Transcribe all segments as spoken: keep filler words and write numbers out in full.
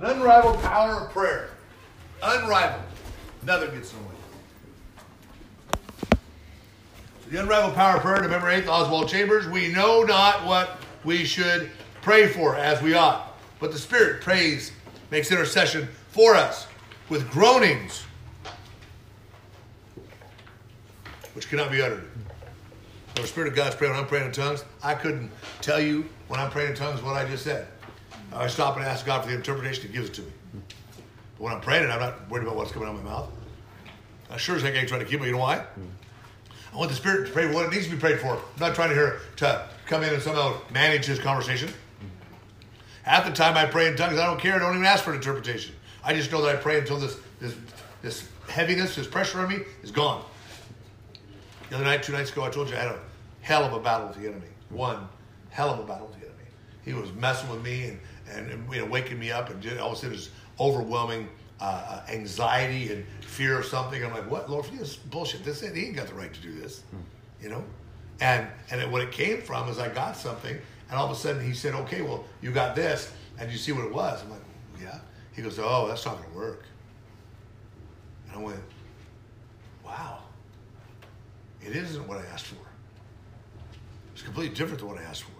An unrivaled power of prayer. Unrivaled. Another good story. So the unrivaled power of prayer, November eighth, Oswald Chambers. We know not what we should pray for as we ought, but the Spirit prays, makes intercession for us with groanings which cannot be uttered. So the Spirit of God's praying when I'm praying in tongues. I couldn't tell you when I'm praying in tongues what I just said. I stop and ask God for the interpretation. He gives it to me. But when I'm praying it, I'm not worried about what's coming out of my mouth. I sure as heck ain't trying to keep it. You know why? I want the Spirit to pray for what it needs to be prayed for. I'm not trying to hear to come in and somehow manage his conversation. Half the time I pray in tongues, I don't care. I don't even ask for an interpretation. I just know that I pray until this this this heaviness, this pressure on me is gone. The other night, two nights ago, I told you I had a hell of a battle with the enemy. One hell of a battle with the enemy. He was messing with me and, and, and you know, waking me up, and all of a sudden this overwhelming uh, anxiety and fear of something. I'm like, what, Lord, for this bullshit? This ain't, he ain't got the right to do this, you know? And and it, what it came from is I got something, and all of a sudden he said, okay, well, you got this, and you see what it was. I'm like, yeah. He goes, oh, that's not going to work. And I went, wow. It isn't what I asked for. It's completely different than what I asked for.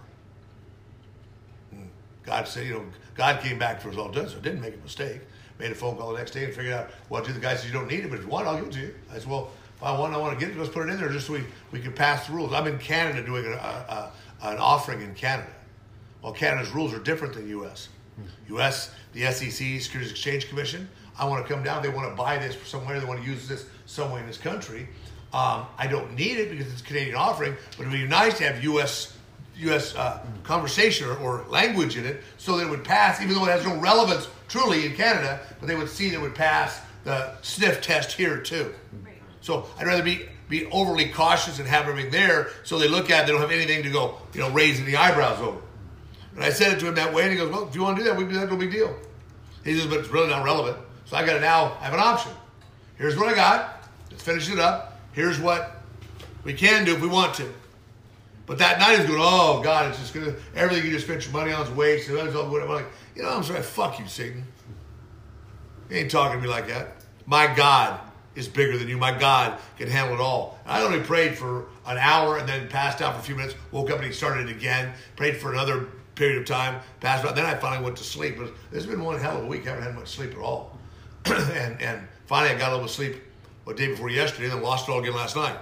God said, you know, God came back for us all done, so I didn't make a mistake. Made a phone call the next day and figured out, well, the guy said, you don't need it, but if you want, I'll give it to you. I said, well, if I want, I want to get it, let's put it in there just so we, we can pass the rules. I'm in Canada doing a, a, an offering in Canada. Well, Canada's rules are different than U S Mm-hmm. U S, the S E C, Securities and Exchange Commission, I want to come down, they want to buy this somewhere, they want to use this somewhere in this country. Um, I don't need it because it's a Canadian offering, but it would be nice to have U S U S uh, conversation or, or language in it so that it would pass, even though it has no relevance truly in Canada, but they would see that it would pass the sniff test here too. Right. So I'd rather be, be overly cautious and have everything there so they look at it, they don't have anything to go, you know, raising the eyebrows over. And I said it to him that way, and he goes, well, if you want to do that, we can do that, no big deal. He says, but it's really not relevant. So I got to now have an option. Here's what I got. Let's finish it up. Here's what we can do if we want to. But that night is going, oh, God, it's just going to, everything you just spent your money on is waste. And it's all good. I'm like, you know, I'm sorry, fuck you, Satan. You ain't talking to me like that. My God is bigger than you. My God can handle it all. And I only prayed for an hour and then passed out for a few minutes, woke up and he started it again, prayed for another period of time, passed out. Then I finally went to sleep. But there's been one hell of a week. I haven't had much sleep at all. and, and finally I got a little sleep the day before yesterday and then lost it all again last night.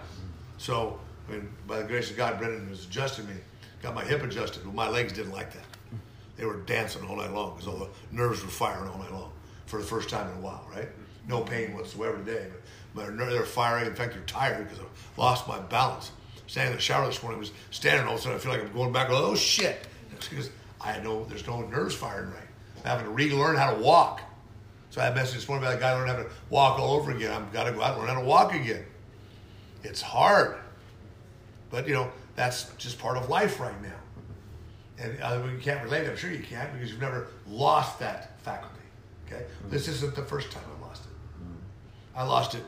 So, I mean, by the grace of God, Brendan was adjusting me, got my hip adjusted, but my legs didn't like that. They were dancing all night long because all the nerves were firing all night long for the first time in a while, right? No pain whatsoever today, but my nerves, they're firing. In fact, they're tired because I lost my balance. Standing in the shower this morning, I was standing, all of a sudden I feel like I'm going back, oh shit, because I know there's no nerves firing right. I'm having to relearn how to walk. So I had a message this morning about a guy learning how to walk all over again. I've got to go out and learn how to walk again. It's hard. But, you know, that's just part of life right now. And uh, we can't relate. I'm sure you can't because you've never lost that faculty. Okay? This isn't the first time I lost it. I lost it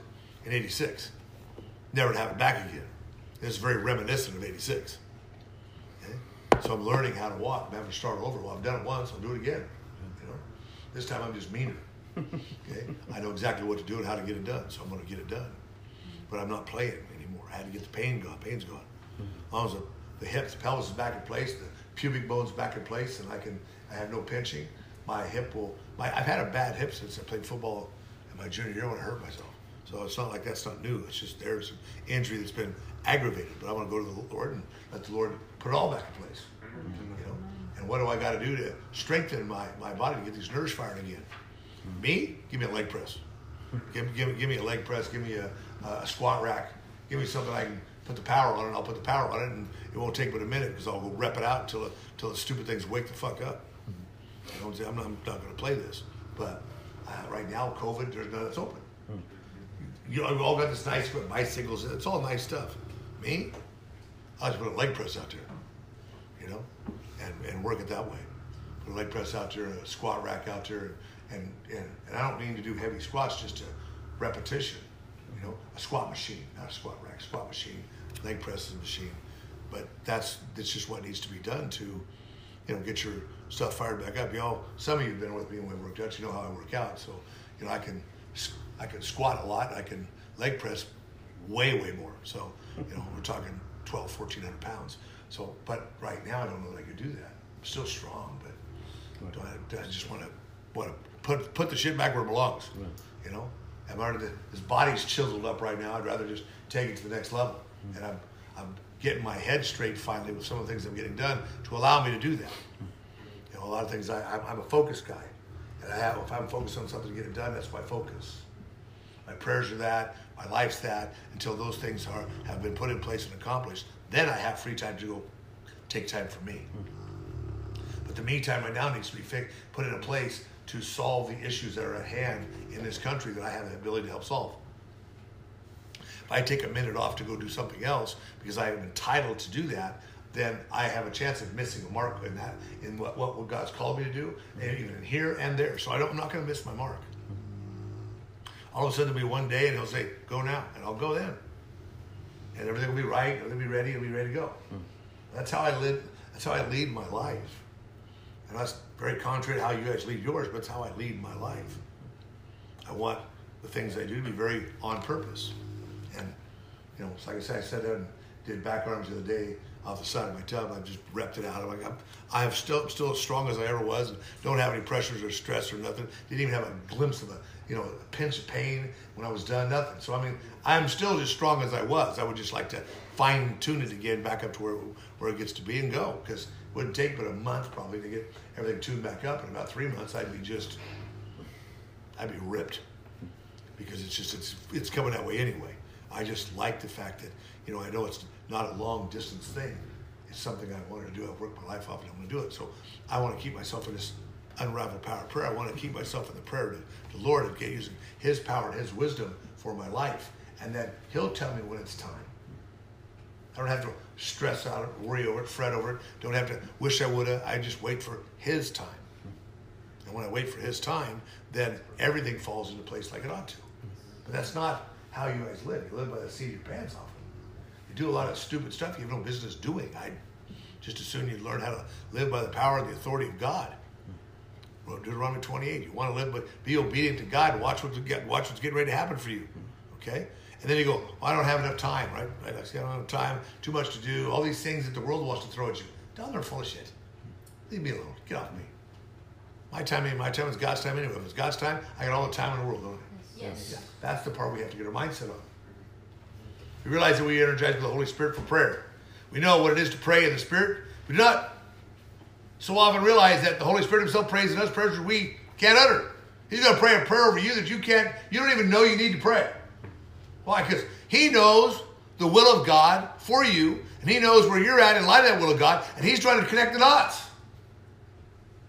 in eighty-six. Never to have it back again. It's very reminiscent of eighty-six. Okay? So I'm learning how to walk. I'm having to start over. Well, I've done it once. I'll do it again. You know? This time I'm just meaner. Okay, I know exactly what to do and how to get it done, so I'm going to get it done. But I'm not playing anymore. I had to get the pain gone. Pain's gone. As long as the, the hips, the pelvis is back in place, the pubic bone's back in place, and I can, I have no pinching. My hip will. My, I've had a bad hip since I played football in my junior year when I hurt myself. So it's not like that's not new. It's just there's an injury that's been aggravated. But I want to go to the Lord and let the Lord put it all back in place. You know. And what do I got to do to strengthen my, my body to get these nerves firing again? Me? Give me a leg press. Give, give, give me a leg press. Give me a, a squat rack. Give me something I can put the power on, and I'll put the power on it, and it won't take but a minute because I'll go rep it out until, until the stupid things wake the fuck up. I don't say, I'm not, I'm not going to play this, but uh, right now, COVID, there's none that's open. You know, we've all got this nice bicycles. It's all nice stuff. Me? I'll just put a leg press out there, you know, and, and work it that way. Put a leg press out there, a squat rack out there, and, And, and and I don't mean to do heavy squats, just a repetition, you know, a squat machine, not a squat rack, squat machine, leg presses machine, but that's that's just what needs to be done to you know, get your stuff fired back up. Y'all, some of you have been with me when we worked out. You know how I work out. So, you know, I can I can squat a lot. I can leg press way, way more. So, you know, we're talking twelve, fourteen hundred pounds. So, but right now I don't know that I could do that. I'm still strong, but do I, do I just want to want to put put the shit back where it belongs. Right. You know, I'm already, this body's chiseled up right now. I'd rather just take it to the next level. Mm-hmm. And I'm I'm getting my head straight finally with some of the things I'm getting done to allow me to do that. You know, a lot of things, I, I'm, I'm a focus guy. And I have, if I'm focused on something to get it done, that's my focus. My prayers are that, my life's that, until those things are have been put in place and accomplished. Then I have free time to go take time for me. But the me time right now needs to be fixed, put in a place to solve the issues that are at hand in this country that I have the ability to help solve. If I take a minute off to go do something else because I am entitled to do that, then I have a chance of missing a mark in that, in what, what God's called me to do, and even here and there. So I don't, I'm not going to miss my mark. All of a sudden, there'll be one day, and he'll say, go now, and I'll go then. And everything will be right, everything will be ready, it'll be ready to go. Mm. That's how I live, that's how I lead my life. And that's very contrary to how you guys lead yours, but it's how I lead my life. I want the things I do to be very on purpose. And, you know, like I said, I sat down and did back arms the other day off the side of my tub. I just repped it out. I'm like, I'm, I'm still still as strong as I ever was. Don't have any pressures or stress or nothing. Didn't even have a glimpse of a, you know, a pinch of pain when I was done, nothing. So, I mean, I'm still as strong as I was. I would just like to fine tune it again back up to where, where it gets to be and go, because it wouldn't take but a month probably to get everything tuned back up. In about three months, I'd be just, I'd be ripped, because it's just, it's it's coming that way anyway. I just like the fact that, you know, I know it's not a long distance thing. It's something I wanted to do. I've worked my life off and I'm going to do it. So I want to keep myself in this unraveled power of prayer. I want to keep myself in the prayer to the Lord and get using his power and his wisdom for my life. And then he'll tell me when it's time. I don't have to stress out it, worry over it, fret over it. Don't have to wish I would have. I just wait for his time. And when I wait for his time, then everything falls into place like it ought to. But that's not how you guys live. You live by the seat of your pants off. You do a lot of stupid stuff you have no business doing. I just as soon you learn how to live by the power and the authority of God. Well, Deuteronomy twenty-eight. You want to live, but be obedient to God. Watch what's get, watch what's getting ready to happen for you. Okay, and then you go, well, I don't have enough time, right? Right? I don't have enough time. Too much to do. All these things that the world wants to throw at you. Down there, full of shit. Leave me alone. Get off me. My time ain't my time. It's God's time anyway. If it's God's time, I got all the time in the world, don't I? Yes. Yeah, that's the part we have to get our mindset on. We realize that we energize with the Holy Spirit for prayer. We know what it is to pray in the Spirit. We do not so often realize that the Holy Spirit himself prays in us prayers that we can't utter. He's going to pray a prayer over you that you can't, you don't even know you need to pray. Why? Because he knows the will of God for you, and he knows where you're at in light of that will of God, and he's trying to connect the dots.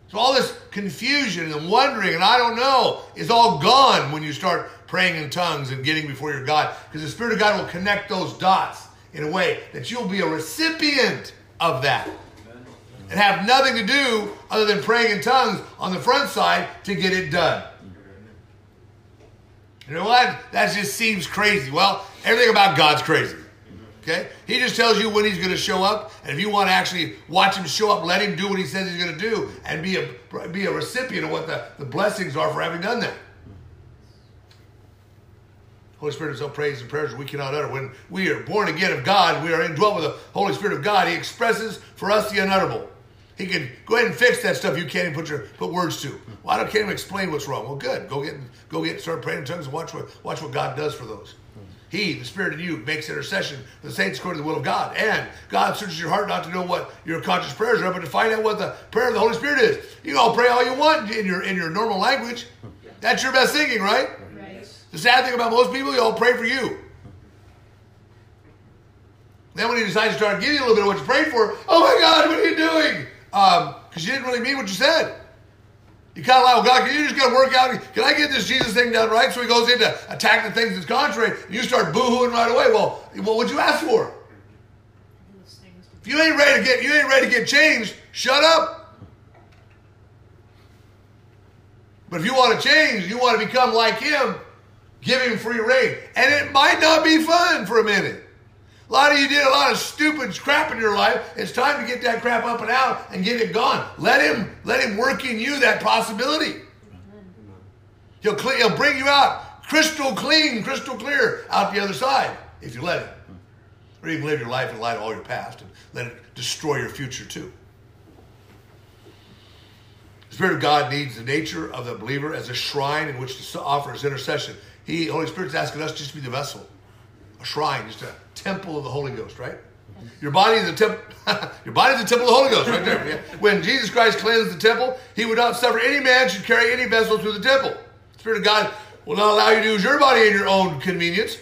So all this confusion and wondering and I don't know is all gone when you start praying in tongues and getting before your God, because the Spirit of God will connect those dots in a way that you'll be a recipient of that. Amen. And have nothing to do other than praying in tongues on the front side to get it done. You know what? That just seems crazy. Well, everything about God's crazy. Okay? He just tells you when he's going to show up, and if you want to actually watch him show up, let him do what he says he's going to do and be a be a recipient of what the, the blessings are for having done that. Holy Spirit himself prays and prayers we cannot utter. When we are born again of God, we are indwelt with the Holy Spirit of God. He expresses for us the unutterable. He can go ahead and fix that stuff you can't even put your put words to. Well, I don't, can't even explain what's wrong. Well, good. Go get go get start praying in tongues and watch what watch what God does for those. He, the Spirit in you, makes intercession for the saints according to the will of God. And God searches your heart not to know what your conscious prayers are, but to find out what the prayer of the Holy Spirit is. You can all pray all you want in your in your normal language. That's your best thinking, right? Right. The sad thing about most people, you all pray for you. Then when he decides to start giving you a little bit of what you prayed for, oh my God, what are you doing? Because um, you didn't really mean what you said. You kind of like, well, God, can you just gotta work out? Can I get this Jesus thing done right? So he goes in to attack the things that's contrary, and you start boo-hooing right away. Well, what would you ask for? If you ain't ready to get, you ain't ready to get changed, shut up. But if you want to change, you want to become like him, give him free reign. And it might not be fun for a minute. A lot of you did a lot of stupid crap in your life. It's time to get that crap up and out and get it gone. Let him, let him work in you that possibility. He'll, clean, he'll bring you out crystal clean, crystal clear out the other side if you let him. Or you can live your life in light of all your past and let it destroy your future too. The Spirit of God needs the nature of the believer as a shrine in which to offer his intercession. He, Holy Spirit's asking us just to be the vessel. A shrine, just a temple of the Holy Ghost, right? Your body is a temple. Your body is a temple of the Holy Ghost, right there. Yeah. When Jesus Christ cleansed the temple, he would not suffer any man should carry any vessel through the temple. The Spirit of God will not allow you to use your body in your own convenience.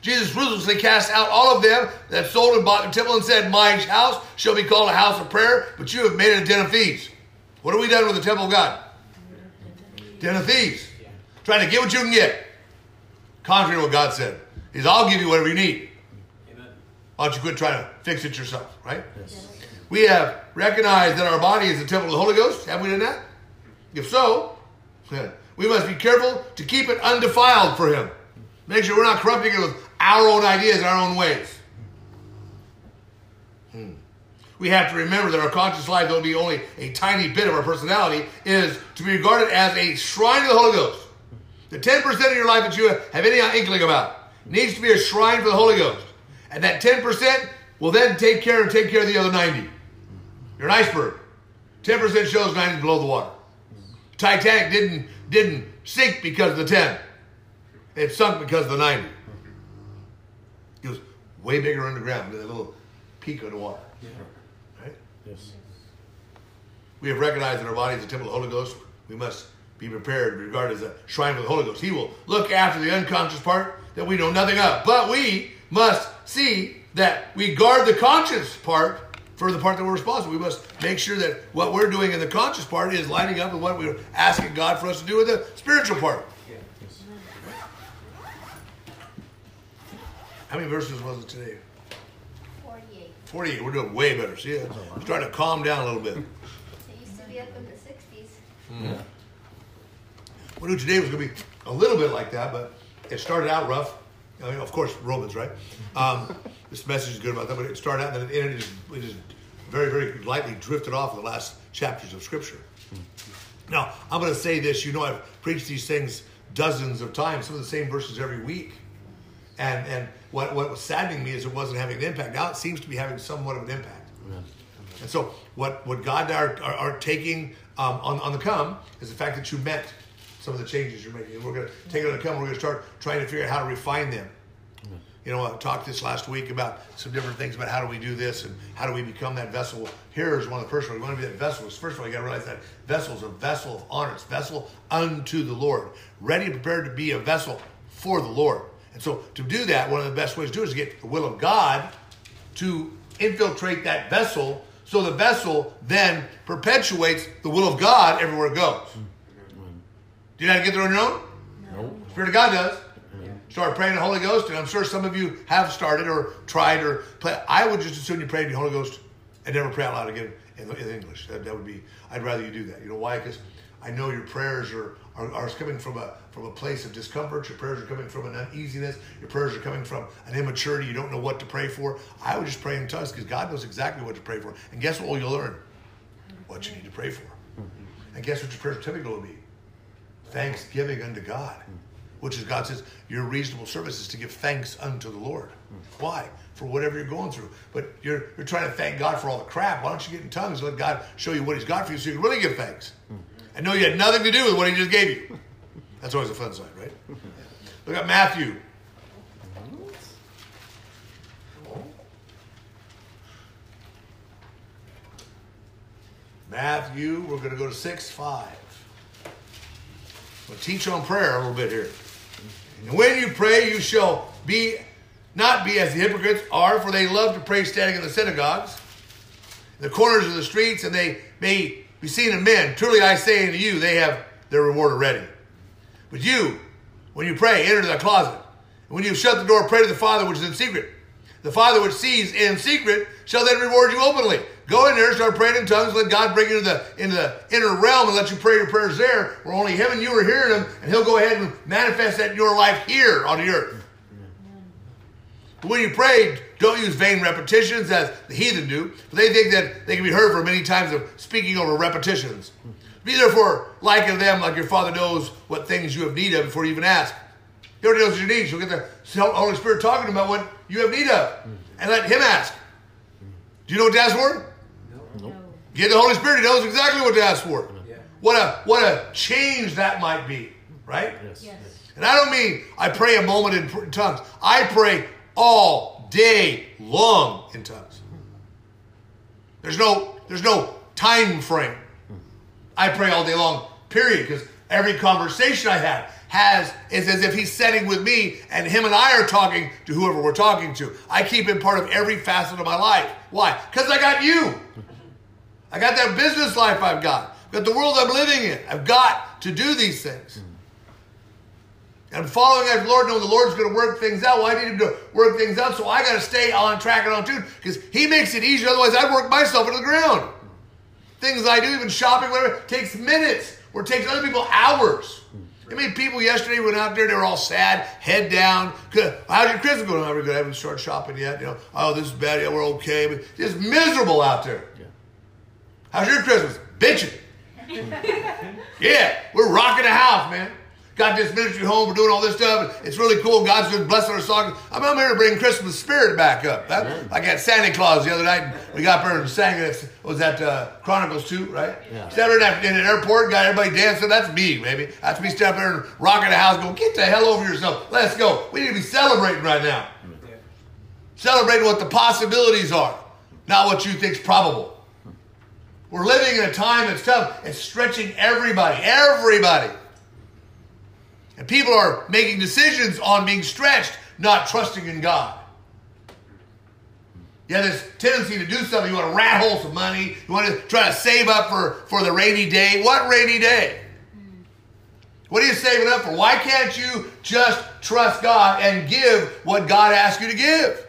Jesus ruthlessly cast out all of them that sold and bought the temple and said, "My house shall be called a house of prayer, but you have made it a den of thieves." What have we done with the temple of God? Den of thieves. Yeah. Trying to get what you can get. Contrary to what God said. He says, I'll give you whatever you need. Amen. Why don't you quit trying to fix it yourself, right? Yes. We have recognized that our body is the temple of the Holy Ghost. Have we done that? If so, we must be careful to keep it undefiled for him. Make sure we're not corrupting it with our own ideas and our own ways. Hmm. We have to remember that our conscious life, though be only a tiny bit of our personality, is to be regarded as a shrine of the Holy Ghost. The ten percent of your life that you have any inkling about needs to be a shrine for the Holy Ghost. And that ten percent will then take care and take care of the other ninety. You're an iceberg. ten percent shows ninety below the water. Titanic didn't, didn't sink because of the ten. It sunk because of the ninety. It was way bigger underground than that little peak of the water. Yeah. Yes. We have recognized that our body is a temple of the Holy Ghost. We must be prepared to be regarded as a shrine of the Holy Ghost. He will look after the unconscious part that we know nothing of. But we must see that we guard the conscious part for the part that we're responsible. We must make sure that what we're doing in the conscious part is lining up with what we're asking God for us to do with the spiritual part. Yeah. Yes. How many verses was it today? forty-eight, we're doing way better. See, I'm starting to calm down a little bit. It used to be up in the sixties. Mm. Yeah. We knew today was going to be a little bit like that, but it started out rough. I mean, of course, Romans, right? Um, this message is good about that, but it started out and then it ended, it just very, very lightly drifted off in the last chapters of Scripture. Mm. Now, I'm going to say this. You know, I've preached these things dozens of times, some of the same verses every week. And and what, what was saddening me is it wasn't having an impact. Now it seems to be having somewhat of an impact. Amen. And so what, what God and I are, are, are taking um, on, on the come is the fact that you met some of the changes you're making. And we're going to take it on the come. We're going to start trying to figure out how to refine them. Amen. You know, I talked this last week about some different things about how do we do this and how do we become that vessel. Well, here is one of the first ones. We want to be that vessel. First of all, you got to realize that vessel is a vessel of honor. It's vessel unto the Lord. Ready and prepared to be a vessel for the Lord. And so to do that, one of the best ways to do it is to get the will of God to infiltrate that vessel so the vessel then perpetuates the will of God everywhere it goes. Do you know how to get there on your own? No. The Spirit of God does. Yeah. Start praying in the Holy Ghost, and I'm sure some of you have started or tried or played. I would just as soon you pray in the Holy Ghost and never pray out loud again in, in English. That, that would be, I'd rather you do that. You know why? Because I know your prayers are, are, are coming from a from a place of discomfort. Your prayers are coming from an uneasiness. Your prayers are coming from an immaturity. You don't know what to pray for. I would just pray in tongues because God knows exactly what to pray for. And guess what you'll learn? What you need to pray for. And guess what your prayers typically will be? Thanksgiving unto God. Which is God says, your reasonable service is to give thanks unto the Lord. Why? For whatever you're going through. But you're, you're trying to thank God for all the crap. Why don't you get in tongues and let God show you what he's got for you so you can really give thanks? And know you had nothing to do with what he just gave you. That's always a fun side, right? Look at Matthew. Matthew, we're going to go to six five. We'll teach on prayer a little bit here. And when you pray, you shall be not be as the hypocrites are, for they love to pray standing in the synagogues, in the corners of the streets, and they may be seen of men. Truly I say unto you, they have their reward already. But you, when you pray, enter the closet. And when you have shut the door, pray to the Father which is in secret. The Father which sees in secret shall then reward you openly. Go in there, start praying in tongues, let God bring you into the, into the inner realm and let you pray your prayers there where only him and you are hearing them, and he'll go ahead and manifest that in your life here on the earth. When you pray, don't use vain repetitions as the heathen do, for they think that they can be heard for many times of speaking over repetitions. Be therefore like of them, like your Father knows what things you have need of before you even ask. He already knows what you need. So get the Holy Spirit talking about what you have need of, and let Him ask. Do you know what to ask for? No. no. Get the Holy Spirit. He knows exactly what to ask for. Yeah. What a what a change that might be, right? Yes. yes. And I don't mean I pray a moment in tongues. I pray all day long in tongues. There's no there's no time frame. I pray all day long, period, because every conversation I have has is as if He's sitting with me and Him and I are talking to whoever we're talking to. I keep Him part of every facet of my life. Why? Because I got you. I got that business life I've got. I've got the world I'm living in. I've got to do these things. And I'm following after the Lord, knowing the Lord's going to work things out. Well, I need Him to work things out, so I got to stay on track and on tune because He makes it easier. Otherwise, I'd work myself into the ground. Things I do, even shopping, whatever, takes minutes or takes other people hours. I mean, people yesterday went out there, they were all sad, head down. How's your Christmas going? Not very good. I haven't started shopping yet. You know, oh, this is bad. Yeah, we're okay. But just miserable out there. Yeah. How's your Christmas? Bitching. Yeah, we're rocking the house, man. Got this ministry home. We're doing all this stuff. It's really cool. God's been blessing our songs. I'm, I'm here to bring Christmas spirit back up. That, I got Santa Claus the other night. And we got there and sang it. Was that uh, Chronicles two, right? Yeah. Saturday night in an airport, got everybody dancing. That's me, baby. That's me stepping there and rocking the house going, get the hell over yourself. Let's go. We need to be celebrating right now. Yeah. Celebrating what the possibilities are, not what you think's probable. We're living in a time that's tough. It's stretching everybody, everybody. And people are making decisions on being stretched, not trusting in God. You have this tendency to do something. You want to rat hole some money. You want to try to save up for, for the rainy day. What rainy day? What are you saving up for? Why can't you just trust God and give what God asks you to give?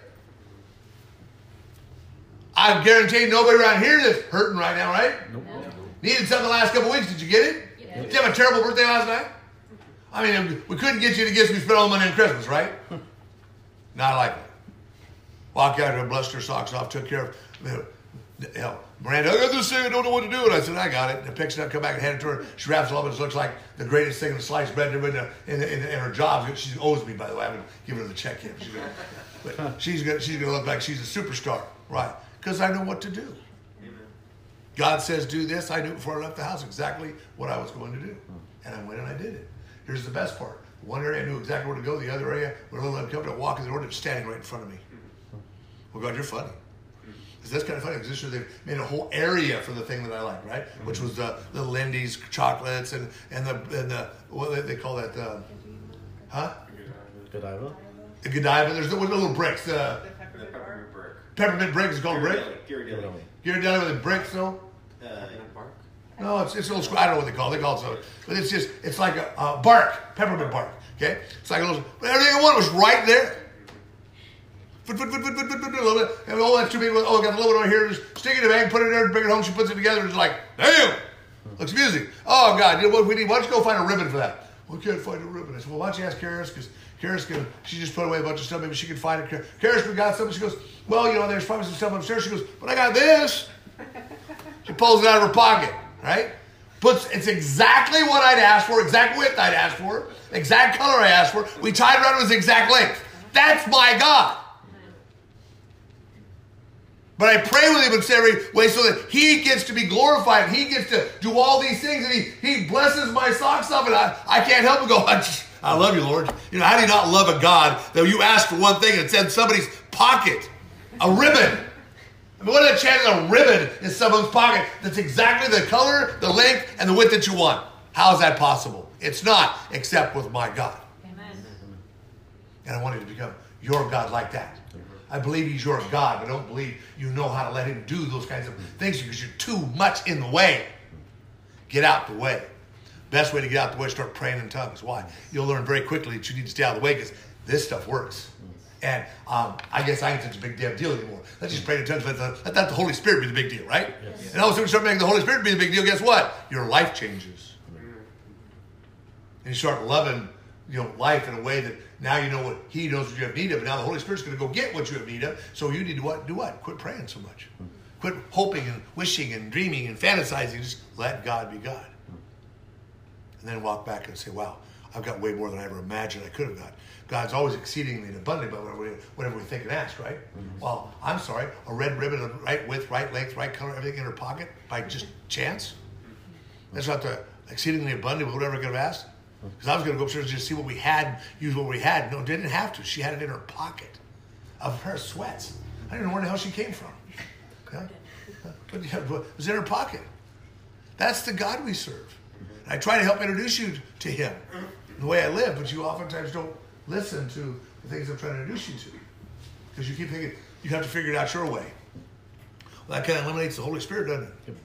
I guarantee nobody around here that's hurting right now, right? Nope. No. Needed something the last couple of weeks. Did you get it? Yeah. Did you have a terrible birthday last night? I mean, we couldn't get you the gifts we spent all the money on Christmas, right? Not likely. Walked out here, blessed her socks off, took care of you know, Miranda, I got this thing, I don't know what to do. And I said, I got it. And I picked it up, come back and handed it to her. She wraps it up and it looks like the greatest thing in the sliced bread in, the, in, the, in, the, in her job. She owes me, by the way. I haven't given her the check yet. She's gonna, but she's going she's gonna to look like she's a superstar, right? Because I know what to do. Amen. God says, do this. I knew before I left the house exactly what I was going to do. And I went and I did it. Here's the best part. One area I knew exactly where to go. The other area, we're a little uncomfortable. Walking the door, they're standing right in front of me. Well, God, you're funny. Because that's kind of funny. Because this year they've made a whole area for the thing that I like, right? Mm-hmm. Which was uh, the Lindy's chocolates and and the and the what they, they call that, uh, huh? Godiva. The Godiva. There's the little bricks. Uh, the peppermint brick. Peppermint brick is called brick. Ghirardelli. Ghirardelli with the bricks, though. Uh, bark. No, it's it's a little. I don't know what they call it. They call it something, but it's just it's like a uh, bark, peppermint bark. Okay, it's like a little. But everything I wanted was right there. Foot, foot, foot, foot, foot, foot, foot, a little bit. And oh, that's too big. Oh, I got a little bit over here. Just stick it in the bag, put it there, bring it home. She puts it together. It's like, damn, looks music. Oh God, you know what we need? Why don't you go find a ribbon for that? We can't find a ribbon. I said, well, why don't you ask Karis? Because Karis can. She just put away a bunch of stuff. Maybe she can find it. Karis, we got something. She goes, well, you know, there's probably some stuff upstairs. She goes, but I got this. She pulls it out of her pocket. Right? Puts, it's exactly what I'd asked for, exact width I'd asked for, exact color I asked for. We tied it around with the exact length. That's my God. But I pray with Him in every way so that He gets to be glorified. And He gets to do all these things. And He, he blesses my socks off. And I, I can't help but go, I, just, I love you, Lord. You know, how do you not love a God that you ask for one thing and it's in somebody's pocket? A ribbon. I mean, what are the chances a ribbon in someone's pocket that's exactly the color, the length, and the width that you want? How is that possible? It's not, except with my God. Amen. And I want you to become your God like that. I believe He's your God, but I don't believe you know how to let Him do those kinds of things because you're too much in the way. Get out the way. Best way to get out the way is start praying in tongues. Why? You'll learn very quickly that you need to stay out of the way because this stuff works. And um, I guess I ain't such a big damn deal anymore. Let's just pray in tongues. Let that the Holy Spirit be the big deal, right? Yes. And all of a sudden, you start making the Holy Spirit be the big deal. Guess what? Your life changes. And you start loving you know, life in a way that now you know what he knows what you have need of, and now the Holy Spirit's going to go get what you have need of. So you need to what? Do what? Quit praying so much. Quit hoping and wishing and dreaming and fantasizing. Just let God be God. And then walk back and say, wow, I've got way more than I ever imagined I could have got. God's always exceedingly and abundantly by whatever we, whatever we think and ask, right? Mm-hmm. Well, I'm sorry, a red ribbon of right width, right length, right color, everything in her pocket by just chance? That's not the exceedingly abundant whatever I could have asked? Because I was going to go upstairs and just see what we had, use what we had. No, didn't have to. She had it in her pocket of her sweats. I didn't know where the hell she came from. Yeah? But yeah, it was in her pocket. That's the God we serve. I try to help introduce you to him, the way I live, but you oftentimes don't listen to the things I'm trying to introduce you to, because you keep thinking you have to figure it out your way. Well, that kind of eliminates the Holy Spirit, doesn't it?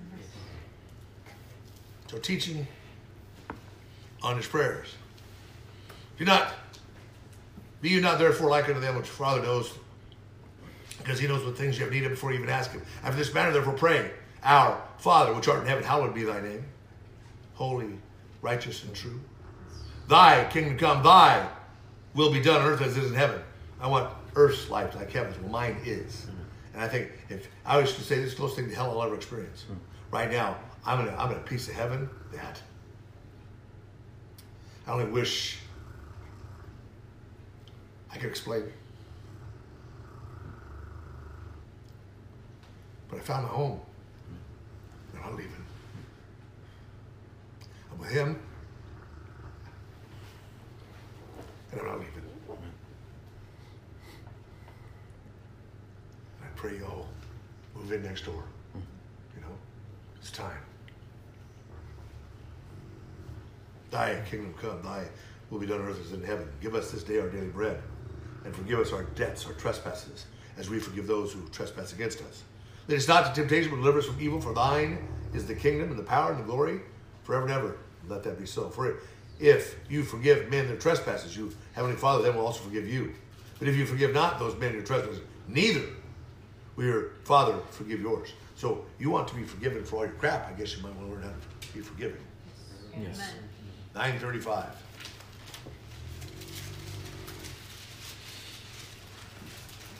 So teaching on his prayers. Do not, be you not therefore like unto them which your Father knows, because he knows what things you have need of before you even ask him. After this manner therefore pray, our Father which art in heaven, hallowed be thy name. Holy, righteous, and true. Thy kingdom come, thy will be done on earth as it is in heaven. I want earth's life like heaven's. Well, mine is. And I think, if I always say this is the closest thing to hell I'll ever experience. Right now, I'm in a, I'm in a piece of heaven that I only wish I could explain. But I found my home. And I'm leaving. I'm with him, and I'm not leaving. And I pray you all move in next door. You know, it's time. Thy kingdom come, thy will be done on earth as in heaven. Give us this day our daily bread, and forgive us our debts, our trespasses, as we forgive those who trespass against us. Lead us not to temptation, but deliver us from evil, for thine is the kingdom, and the power, and the glory, forever and ever. Let that be so. For if you forgive men their trespasses, you, Heavenly Father, then will also forgive you. But if you forgive not those men your trespasses, neither will your Father forgive yours. So you want to be forgiven for all your crap. I guess you might want to learn how to be forgiven. Yes. nine thirty-five.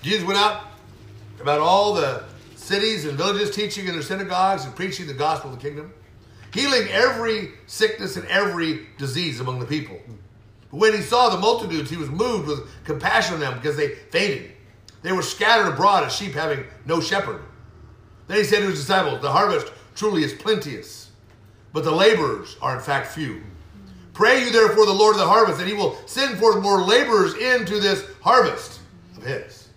Jesus went out about all the cities and villages, teaching in their synagogues and preaching the gospel of the kingdom, healing every sickness and every disease among the people. But when he saw the multitudes, he was moved with compassion on them, because they fainted. They were scattered abroad as sheep having no shepherd. Then he said to his disciples, the harvest truly is plenteous, but the laborers are in fact few. Pray you therefore the Lord of the harvest that he will send forth more laborers into this harvest of his.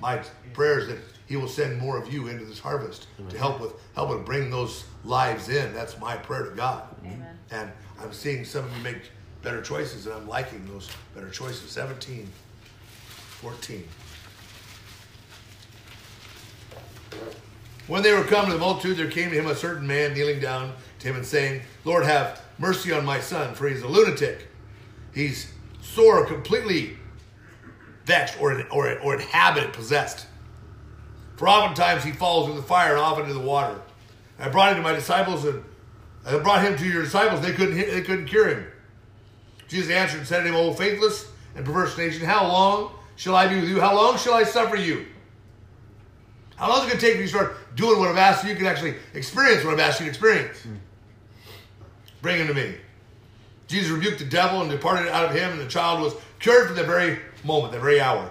My prayer is that he will send more of you into this harvest. Amen. To help with help and bring those lives in. That's my prayer to God. Amen. And I'm seeing some of you make better choices, and I'm liking those better choices. seventeen, fourteen. When they were come to the multitude, there came to him a certain man, kneeling down to him and saying, Lord, have mercy on my son, for he's a lunatic. He's sore, completely vexed, or, or, or inhabited, possessed. For oftentimes he falls into the fire and often into the water. I brought him to my disciples, and I brought him to your disciples. They couldn't, they couldn't cure him. Jesus answered and said to him, O faithless and perverse nation, how long shall I be with you? How long shall I suffer you? How long is it going to take for you to start doing what I've asked you? You can actually experience what I've asked you to experience. Mm. Bring him to me. Jesus rebuked the devil and departed out of him, and the child was cured from that very moment, that very hour.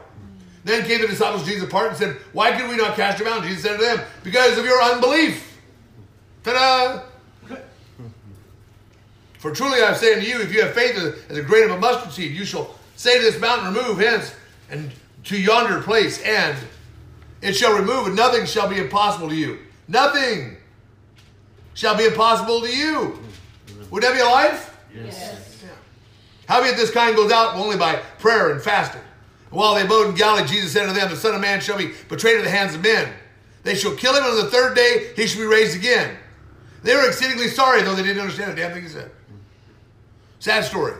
Then came the disciples Jesus apart and said, Why could we not cast him out? And Jesus said to them, Because of your unbelief. Ta-da! For truly I say unto you, if you have faith as a grain of a mustard seed, you shall say to this mountain, Remove hence and to yonder place, and it shall remove, and nothing shall be impossible to you. Nothing shall be impossible to you. Would that be a life? Yes. Yeah. Howbeit this kind goes out only by prayer and fasting. While they abode in Galilee, Jesus said to them, The Son of Man shall be betrayed into the hands of men. They shall kill him, and on the third day he shall be raised again. They were exceedingly sorry, though they didn't understand a damn thing he said. Sad story.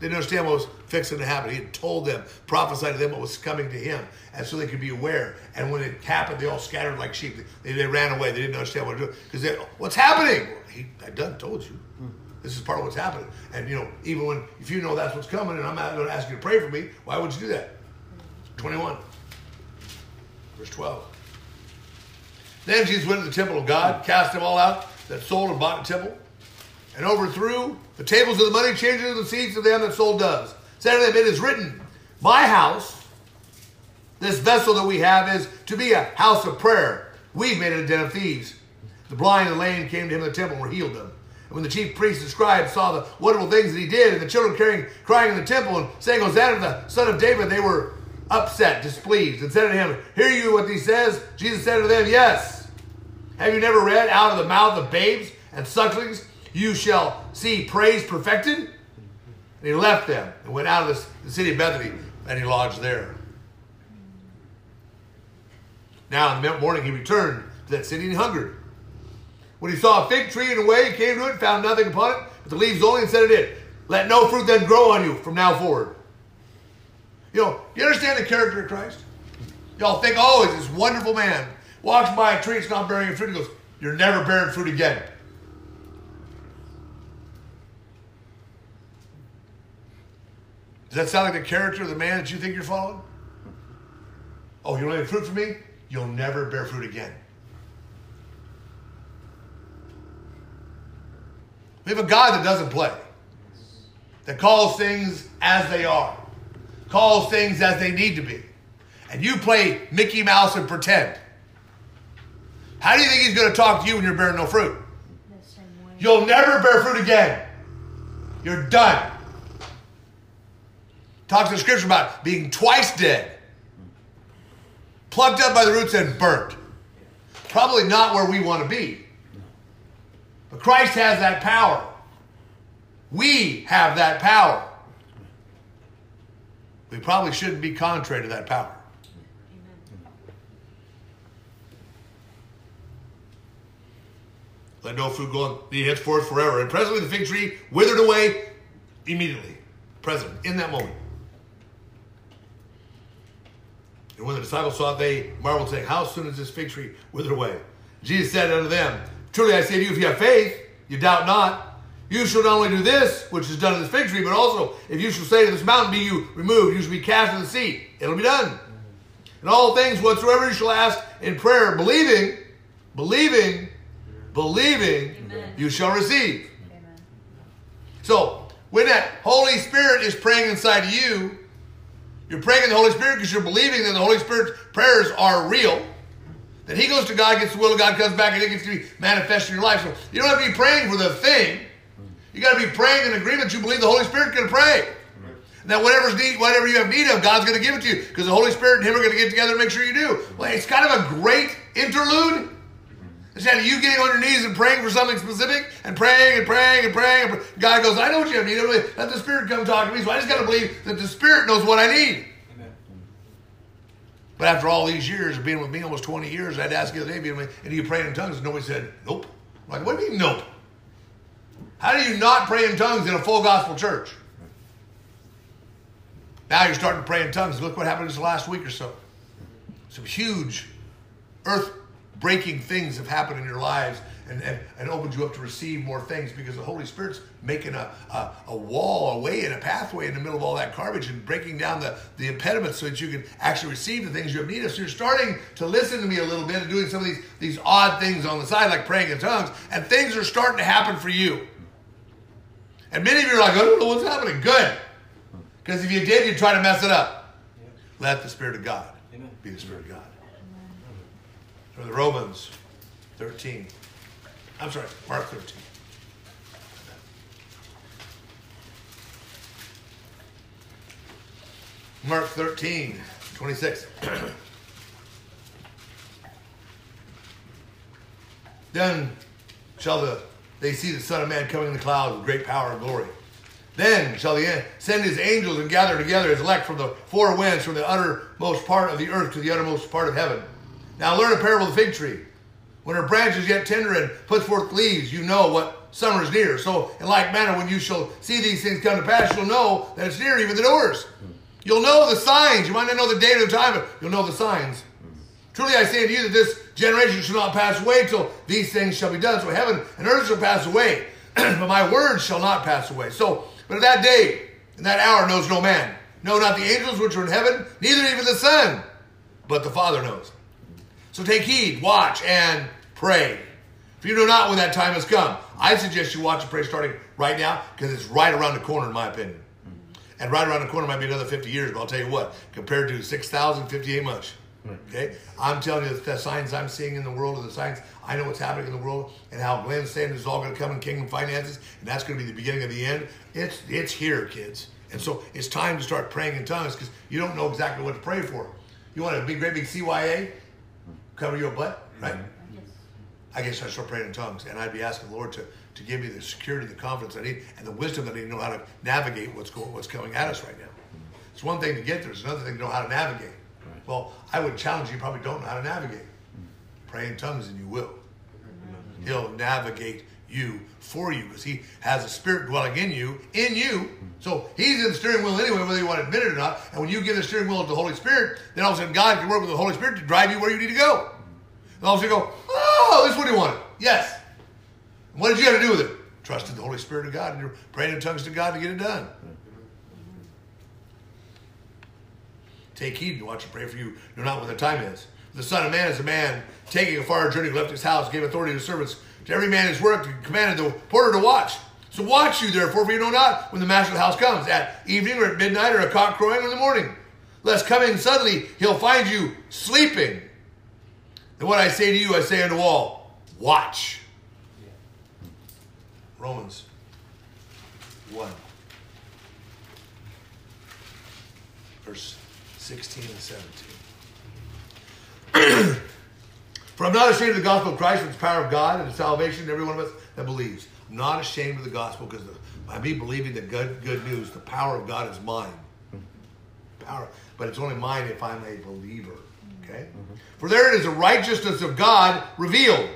They didn't understand what was fixing to happen. He had told them, prophesied to them what was coming to him, and so they could be aware. And when it happened, they all scattered like sheep. They, they ran away. They didn't understand what to do. Because what's happening? Well, he, I done told you. This is part of what's happening. And, you know, even when, if you know that's what's coming and I'm not going to ask you to pray for me, why would you do that? twenty-one, verse twelve. Then Jesus went to the temple of God, cast them all out that sold and bought the temple, and overthrew the tables of the money changers and the seats of them that sold doves. Said unto them, it is written, my house, this vessel that we have, is to be a house of prayer. We've made it a den of thieves. The blind and the lame came to him in the temple and were healed them. And when the chief priests and scribes saw the wonderful things that he did, and the children carrying, crying in the temple and saying, Hosanna, the son of David, they were upset, displeased, and said to him, hear you what he says? Jesus said to them, yes. Have you never read, out of the mouth of babes and sucklings, you shall see praise perfected? And he left them and went out of the city of Bethany, and he lodged there. Now in the morning he returned to that city and hungered. When he saw a fig tree in a way, he came to it, found nothing upon it, but the leaves only, and said it did. Let no fruit then grow on you from now forward. You know, do you understand the character of Christ? Y'all think always, oh, this wonderful man walks by a tree, it's not bearing fruit. He goes, you're never bearing fruit again. Does that sound like the character of the man that you think you're following? Oh, you don't have fruit for me? You'll never bear fruit again. We have a God that doesn't play, that calls things as they are, calls things as they need to be. And you play Mickey Mouse and pretend. How do you think he's going to talk to you when you're bearing no fruit? You'll never bear fruit again. You're done. Talks in the scripture about being twice dead, plucked up by the roots and burnt. Probably not where we want to be. But Christ has that power. We have that power. We probably shouldn't be contrary to that power. Amen. Let no fruit go on thee henceforth forever. And presently the fig tree withered away immediately. Present, in that moment. And when the disciples saw it, they marveled, saying, how soon is this fig tree withered away? Jesus said unto them, truly I say to you, if you have faith, you doubt not, you shall not only do this, which is done in this fig tree, but also if you shall say to this mountain, be you removed, you shall be cast into the sea, it'll be done. And all things whatsoever you shall ask in prayer, believing, believing, believing, amen, you shall receive. Amen. So, when that Holy Spirit is praying inside of you, you're praying in the Holy Spirit because you're believing that the Holy Spirit's prayers are real. That he goes to God, gets the will of God, comes back, and it gets to be manifested in your life. So you don't have to be praying for the thing. You got to be praying in agreement you believe the Holy Spirit can pray. Right. And that whatever's need, whatever you have need of, God's going to give it to you because the Holy Spirit and him are going to get together and make sure you do. Well, it's kind of a great interlude. Instead of you getting on your knees and praying for something specific and praying and praying and praying. And pray. God goes, I know what you have need. Let the Spirit come talk to me. So I just got to believe that the Spirit knows what I need. Amen. But after all these years of being with me, almost twenty years, I had to ask the other day, and do you pray in tongues? And nobody said, nope. I'm like, what do you mean, nope? How do you not pray in tongues in a full gospel church? Now you're starting to pray in tongues. Look what happened just last week or so. Some huge earth breaking things have happened in your lives and, and, and opened you up to receive more things because the Holy Spirit's making a, a, a wall, a way, and a pathway in the middle of all that garbage and breaking down the, the impediments so that you can actually receive the things you have need of. So you're starting to listen to me a little bit and doing some of these, these odd things on the side like praying in tongues, and things are starting to happen for you. And many of you are like, I don't know what's happening. Good. Because if you did, you'd try to mess it up. Yeah. Let the Spirit of God Amen. Be the Spirit of God. Or the Romans thirteen. I'm sorry, Mark thirteen. Mark thirteen, twenty-six. Then shall the, they see the Son of Man coming in the clouds with great power and glory. Then shall he send his angels and gather together his elect from the four winds, from the uttermost part of the earth to the uttermost part of heaven. Now learn a parable of the fig tree. When her branch is yet tender and puts forth leaves, you know what summer is near. So in like manner, when you shall see these things come to pass, you'll know that it's near, even the doors. You'll know the signs. You might not know the date or the time, but you'll know the signs. Truly I say to you that this generation shall not pass away till these things shall be done. So heaven and earth shall pass away, but my words shall not pass away. So, but at that day and that hour knows no man. No, not the angels which are in heaven, neither even the Son, but the Father knows. So take heed, watch, and pray. If you know not when that time has come, I suggest you watch and pray starting right now, because it's right around the corner in my opinion. And right around the corner might be another fifty years, but I'll tell you what, compared to six thousand fifty ain't much. Okay? I'm telling you the signs I'm seeing in the world, are the signs I know what's happening in the world, and how Glenn's saying it's all going to come in kingdom finances, and that's going to be the beginning of the end. It's, it's here, kids. And so it's time to start praying in tongues, because you don't know exactly what to pray for. You want a big, great big C Y A? Cover your butt, right? Yes. I guess I start praying in tongues, and I'd be asking the Lord to, to give me the security, the confidence I need, and the wisdom that I need to know how to navigate what's going, what's coming at us right now. It's one thing to get there. It's another thing to know how to navigate. Right. Well, I would challenge you, you probably don't know how to navigate. Pray in tongues, and you will. Amen. He'll navigate you for you, because he has a spirit dwelling in you, in you. So he's in the steering wheel anyway, whether you want to admit it or not. And when you give the steering wheel to the Holy Spirit, then all of a sudden God can work with the Holy Spirit to drive you where you need to go. And all of a sudden you go, oh, this is what he wanted. Yes. And what did you have to do with it? Trusted the Holy Spirit of God, and you're praying in tongues to God to get it done. Take heed and watch and pray for you. Know not what the time is. The Son of Man is a man taking a far journey, left his house, gave authority to servants, to every man his work, commanded the porter to watch. So watch you therefore, for you know not when the master of the house comes, at evening or at midnight or a cock crowing in the morning. Lest coming suddenly, he'll find you sleeping. And what I say to you, I say unto all, watch. Yeah. Romans one, verse sixteen and seventeen. For I'm not ashamed of the gospel of Christ, which is the power of God and the salvation to every one of us that believes. I'm not ashamed of the gospel, because by me believing the good, good news, the power of God is mine. Power, but it's only mine if I'm a believer. Okay? Mm-hmm. For there it is, the righteousness of God revealed.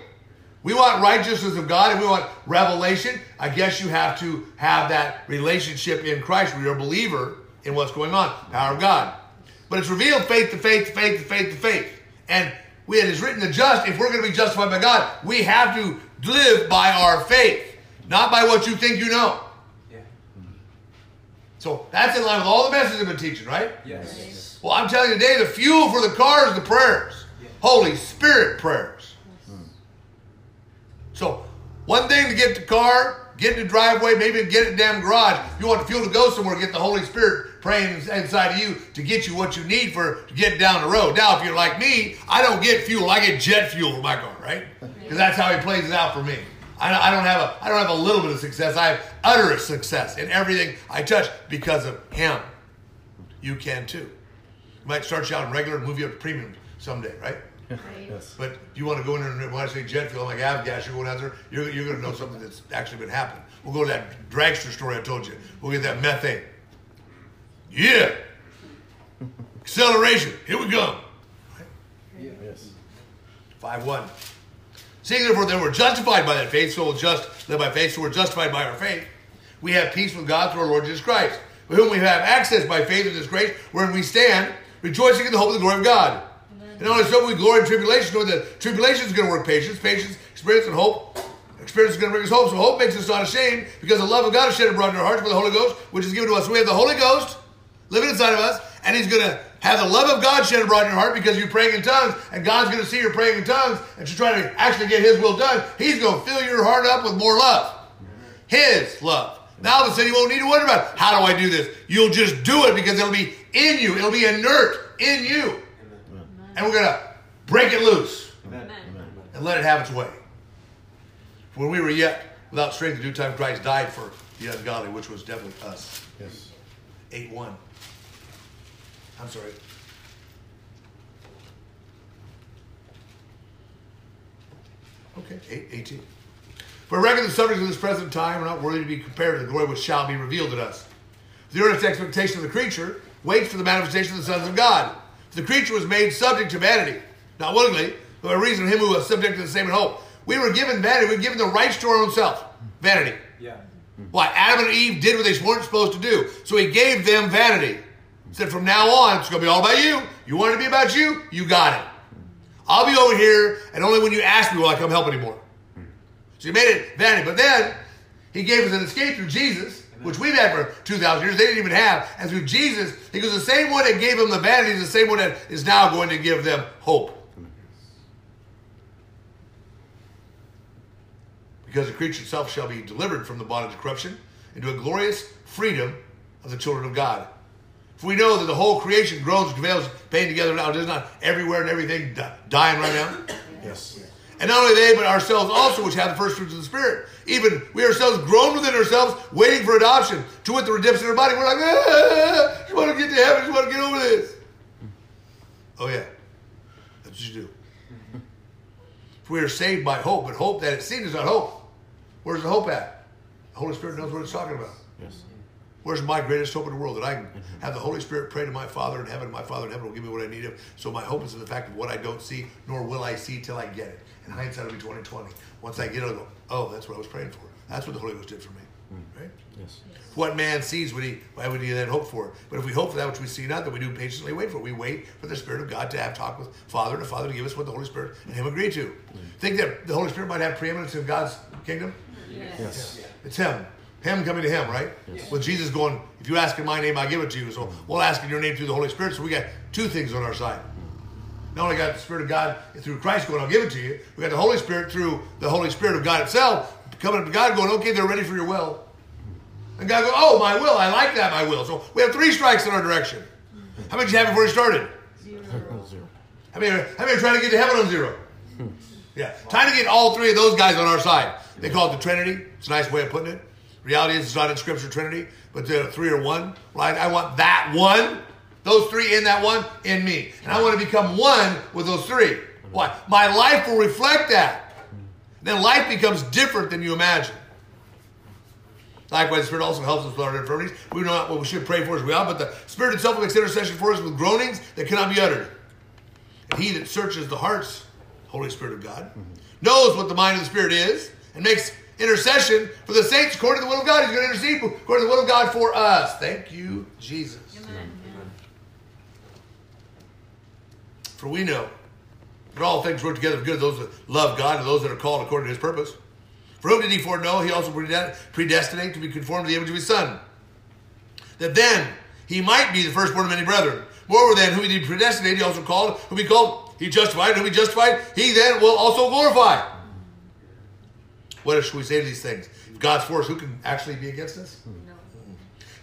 We want righteousness of God, and we want revelation. I guess you have to have that relationship in Christ where you're a believer in what's going on. Power of God. But it's revealed faith to faith to faith to faith to faith. And we, it is written the just, if we're going to be justified by God, we have to live by our faith, not by what you think you know. Yeah. So that's in line with all the messages I've been teaching, right? Yes. Yes. Well, I'm telling you today, the fuel for the car is the prayers. Yes. Holy Spirit prayers. Yes. So one thing to get the car, get in the driveway, maybe get in the damn garage. If you want the fuel to go somewhere, get the Holy Spirit praying inside of you to get you what you need for to get down the road. Now, if you're like me, I don't get fuel. I get jet fuel for my car, right? Because that's how he plays it out for me. I don't have a I don't have a little bit of success. I have utter success in everything I touch because of him. You can too. He might start you out in regular and move you up to premium someday, right? Yes. But you want to go in there and when I say jet fuel, I'm like, I have gas. You're going out there. You're, you're going to know something that's actually been happening. We'll go to that dragster story I told you. We'll get that methane. Yeah. Acceleration. Here we go. Right? Yeah. Yes. five one. Seeing therefore that we're justified by that faith, so we'll just live by faith, so we're justified by our faith. We have peace with God through our Lord Jesus Christ, by whom we have access by faith in this grace, wherein we stand, rejoicing in the hope of the glory of God. Amen. And not only so, we glory in tribulation, knowing that tribulation is going to work patience, patience, experience, and hope. Experience is going to bring us hope, so hope makes us not ashamed, because the love of God is shed abroad in our hearts by the Holy Ghost, which is given to us. So we have the Holy Ghost living inside of us, and he's going to have the love of God shed abroad in your heart because you're praying in tongues, and God's going to see you're praying in tongues, and to try to actually get his will done, he's going to fill your heart up with more love. His love. Now the city won't need to wonder about, how do I do this? You'll just do it because it'll be in you. It'll be inert in you. Amen. And we're going to break it loose. Amen. And let it have its way. When we were yet without strength in due time, Christ died for the ungodly, which was definitely us. Yes. eight one. I'm sorry. Okay, eight eighteen. For I reckon the sufferings of this present time are not worthy to be compared to the glory which shall be revealed in us. The earnest expectation of the creature waits for the manifestation of the sons of God. For the creature was made subject to vanity, not willingly, but by reason of him who was subject to the same in hope. We were given vanity. We were given the rights to our own self. Vanity. Yeah. What Adam and Eve did what they weren't supposed to do. So he gave them vanity. Said, from now on, it's going to be all about you. You want it to be about you? You got it. I'll be over here, and only when you ask me will I come help anymore. So he made it vanity. But then He gave us an escape through Jesus, which we've had for two thousand years. They didn't even have. And through Jesus, he goes, the same one that gave them the vanity is the same one that is now going to give them hope. Because the creature itself shall be delivered from the bondage of corruption into a glorious freedom of the children of God. For we know that the whole creation groans and travails, pain together now. It is not everywhere and everything dying right now. Yes. And not only they, but ourselves also, which have the first fruits of the Spirit. Even we ourselves groan within ourselves, waiting for adoption, to wit the redemption of our body. We're like, ah, you want to get to heaven, you want to get over this. Oh yeah, that's what you do. For we are saved by hope, but hope that it seems is not hope. Where's the hope at? The Holy Spirit knows what it's talking about. Yes. Where's my greatest hope in the world? That I can have the Holy Spirit pray to my Father in heaven, and my Father in heaven will give me what I need of. So my hope is in the fact of what I don't see, nor will I see till I get it. In hindsight, it'll be twenty twenty. Once I get it, I'll go, oh, that's what I was praying for. That's what the Holy Ghost did for me. Right? Yes. What man sees, would he, why would he then hope for it? But if we hope for that which we see not, then we do patiently wait for it. We wait for the Spirit of God to have talk with Father, and the Father to give us what the Holy Spirit and him agree to. Mm. Think that the Holy Spirit might have preeminence in God's kingdom? Yes. yes. It's him. Him coming to him, right? Yes. With Jesus going, if you ask in my name, I give it to you. So we'll ask in your name through the Holy Spirit. So we got two things on our side. Not only got the Spirit of God through Christ going, I'll give it to you. We got the Holy Spirit through the Holy Spirit of God itself coming up to God going, okay, they're ready for your will. And God goes, oh, my will. I like that, my will. So we have three strikes in our direction. How many did you have before you started? Zero. Zero. How many are, how many are trying to get to heaven on zero? Yeah. Trying to get all three of those guys on our side. They call it the Trinity. It's a nice way of putting it. Reality is it's not in Scripture Trinity, but the three are one. Right? I want that one, those three in that one, in me. And I want to become one with those three. Why? My life will reflect that. And then life becomes different than you imagine. Likewise, the Spirit also helps us with our infirmities. We know not what we should pray for as we ought, but the Spirit itself makes intercession for us with groanings that cannot be uttered. And he that searches the hearts, Holy Spirit of God, knows what the mind of the Spirit is and makes intercession for the saints according to the will of God. He's going to intercede according to the will of God for us. Thank you, Jesus. Amen. Amen. For we know that all things work together for good to those that love God and those that are called according to his purpose. For whom did he foreknow? He also predestinate to be conformed to the image of his Son, that then he might be the firstborn of many brethren. Moreover then, whom he did predestinate, he also called. Whom he called, he justified. Whom he justified, he then will also glorify. What should we say to these things? If God's for us, who can actually be against us? No.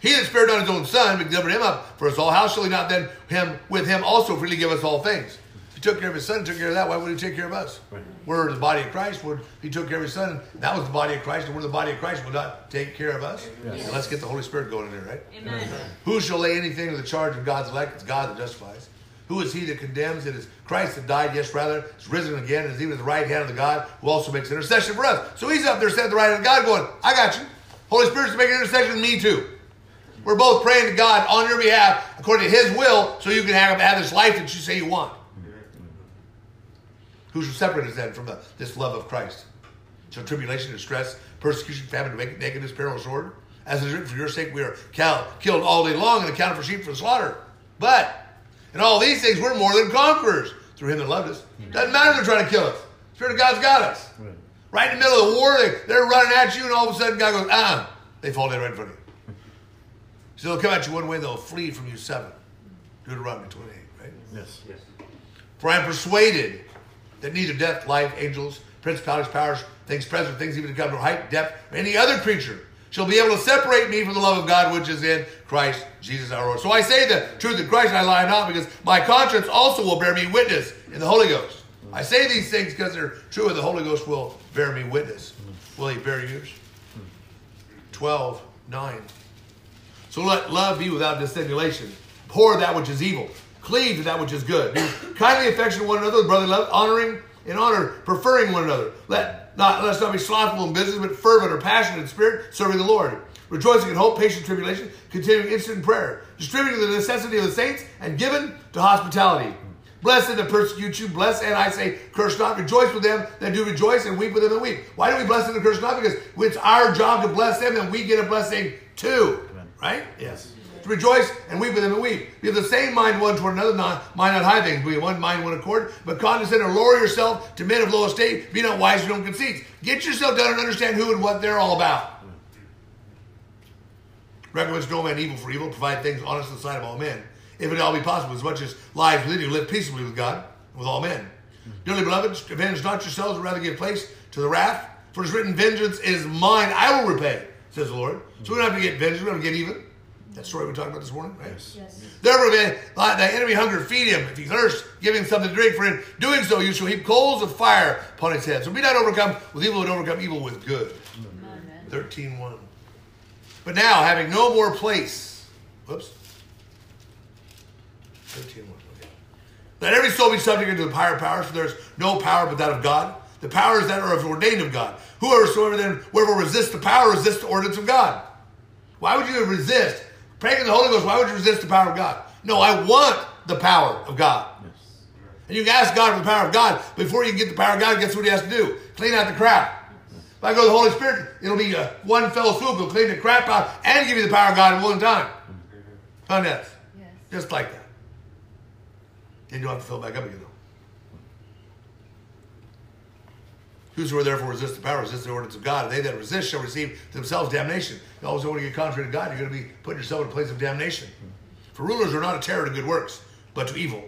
He that spared not his own Son, but delivered him up for us all, how shall he not then him with him also freely give us all things? If he took care of his Son and took care of that, why wouldn't he take care of us? Right. We're the body of Christ. We're, he took care of his Son, and that was the body of Christ, and we're the body of Christ. Will not take care of us? Yes. So let's get the Holy Spirit going in there, right? Amen. Amen. Who shall lay anything to the charge of God's elect? It's God that justifies. Who is he that condemns? It is Christ that died, yes, rather, is risen again, and is even at the right hand of the God, who also makes intercession for us. So he's up there sitting at the right hand of God going, I got you. Holy Spirit's making intercession with me too. We're both praying to God on your behalf, according to his will, so you can have, have this life that you say you want. Who shall separate us then from the, this love of Christ? Shall tribulation, distress, persecution, famine, nakedness, peril, sword? As it is written, for your sake we are cal- killed all day long and accounted for sheep for the slaughter. But and all these things, we're more than conquerors through him that loved us. Doesn't matter if they're trying to kill us. The Spirit of God's got us. Right, right in the middle of the war, they, they're running at you, and all of a sudden God goes, uh-uh. They fall down right in front of you. So they'll come at you one way, they'll flee from you seven. Deuteronomy twenty-eight, right? Yes. yes. For I am persuaded that neither death, life, angels, principalities, powers, things present, things even to come, nor height, depth, or any other creature shall be able to separate me from the love of God which is in Christ Jesus our Lord. So I say the truth in Christ, and I lie not, because my conscience also will bear me witness in the Holy Ghost. I say these things because they're true, and the Holy Ghost will bear me witness. Will he bear yours? twelve, nine. So let love be without dissimulation. Abhor that which is evil. Cleave to that which is good. Be kindly affectionate one another, brotherly love, honoring in honor, preferring one another. Let Not, let's not be slothful in business, but fervent or passionate in spirit, serving the Lord, rejoicing in hope, patient tribulation, continuing instant in prayer, distributing the necessity of the saints, and given to hospitality. Bless them that persecute you, bless, and I say, curse not, rejoice with them that do rejoice, and weep with them that weep. Why do we bless them and curse not? Because it's our job to bless them, and we get a blessing too. Right? Yes. To rejoice and weep with them and weep. Be of the same mind one toward another, not mind on high things. Be one mind, one accord, but condescend or lower yourself to men of low estate. Be not wise in your own conceits. Get yourself done and understand who and what they're all about. Recompense no man evil for evil, provide things honest in the sight of all men, if it all be possible, as much as lives lead you, live peaceably with God, with all men. Dearly beloved, avenge not yourselves, but rather give place to the wrath, for it is written, vengeance is mine, I will repay, says the Lord. So we don't have to get vengeance, we don't have to get even. That story we talked about this morning, right? Yes. yes. Therefore, the enemy hunger, feed him. If he thirsts, give him something to drink. For in doing so, you shall heap coals of fire upon his head. So be not overcome with evil, but overcome evil with good. thirteen one. But now, having no more place. Whoops. thirteen one. Okay. Let every soul be subject unto the higher powers, for there is no power but that of God. The powers that are ordained of God. Whoever soever then, whoever resists the power, resists the ordinance of God. Why would you resist? Praying in the Holy Ghost, why would you resist the power of God? No, I want the power of God. Yes. And you can ask God for the power of God. Before you can get the power of God, guess what he has to do? Clean out the crap. Yes. If I go to the Holy Spirit, it'll be a one fell swoop. He'll clean the crap out and give you the power of God in one time. Mm-hmm. On that. Yes. Just like that. Then you'll have to fill back up again, though. Whosoever therefore resists the power, resists the ordinance of God. And they that resist shall receive themselves damnation. You always want to get contrary to God, you're going to be putting yourself in a place of damnation. For rulers are not a terror to good works, but to evil.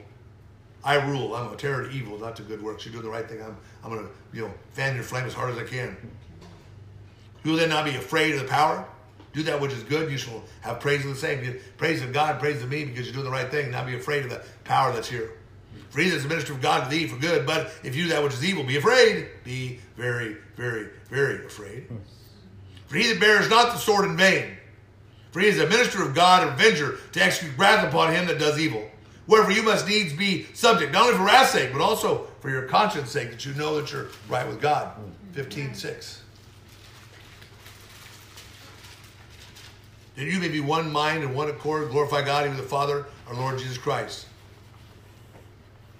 I rule. I'm a terror to evil, not to good works. You're doing the right thing. I'm, I'm going to, you know, fan your flame as hard as I can. You will then not be afraid of the power. Do that which is good. You shall have praise of the same. Praise of God, praise of me, because you're doing the right thing. Not be afraid of the power that's here. For he is the minister of God to thee for good, but if you do that which is evil, be afraid. Be very, very, very afraid. For he that bears not the sword in vain, for he is a minister of God, an avenger, to execute wrath upon him that does evil. Wherefore you must needs be subject, not only for wrath's sake, but also for your conscience' sake, that you know that you're right with God. fifteen six. That you may be one mind and one accord, glorify God, even the Father, our Lord Jesus Christ.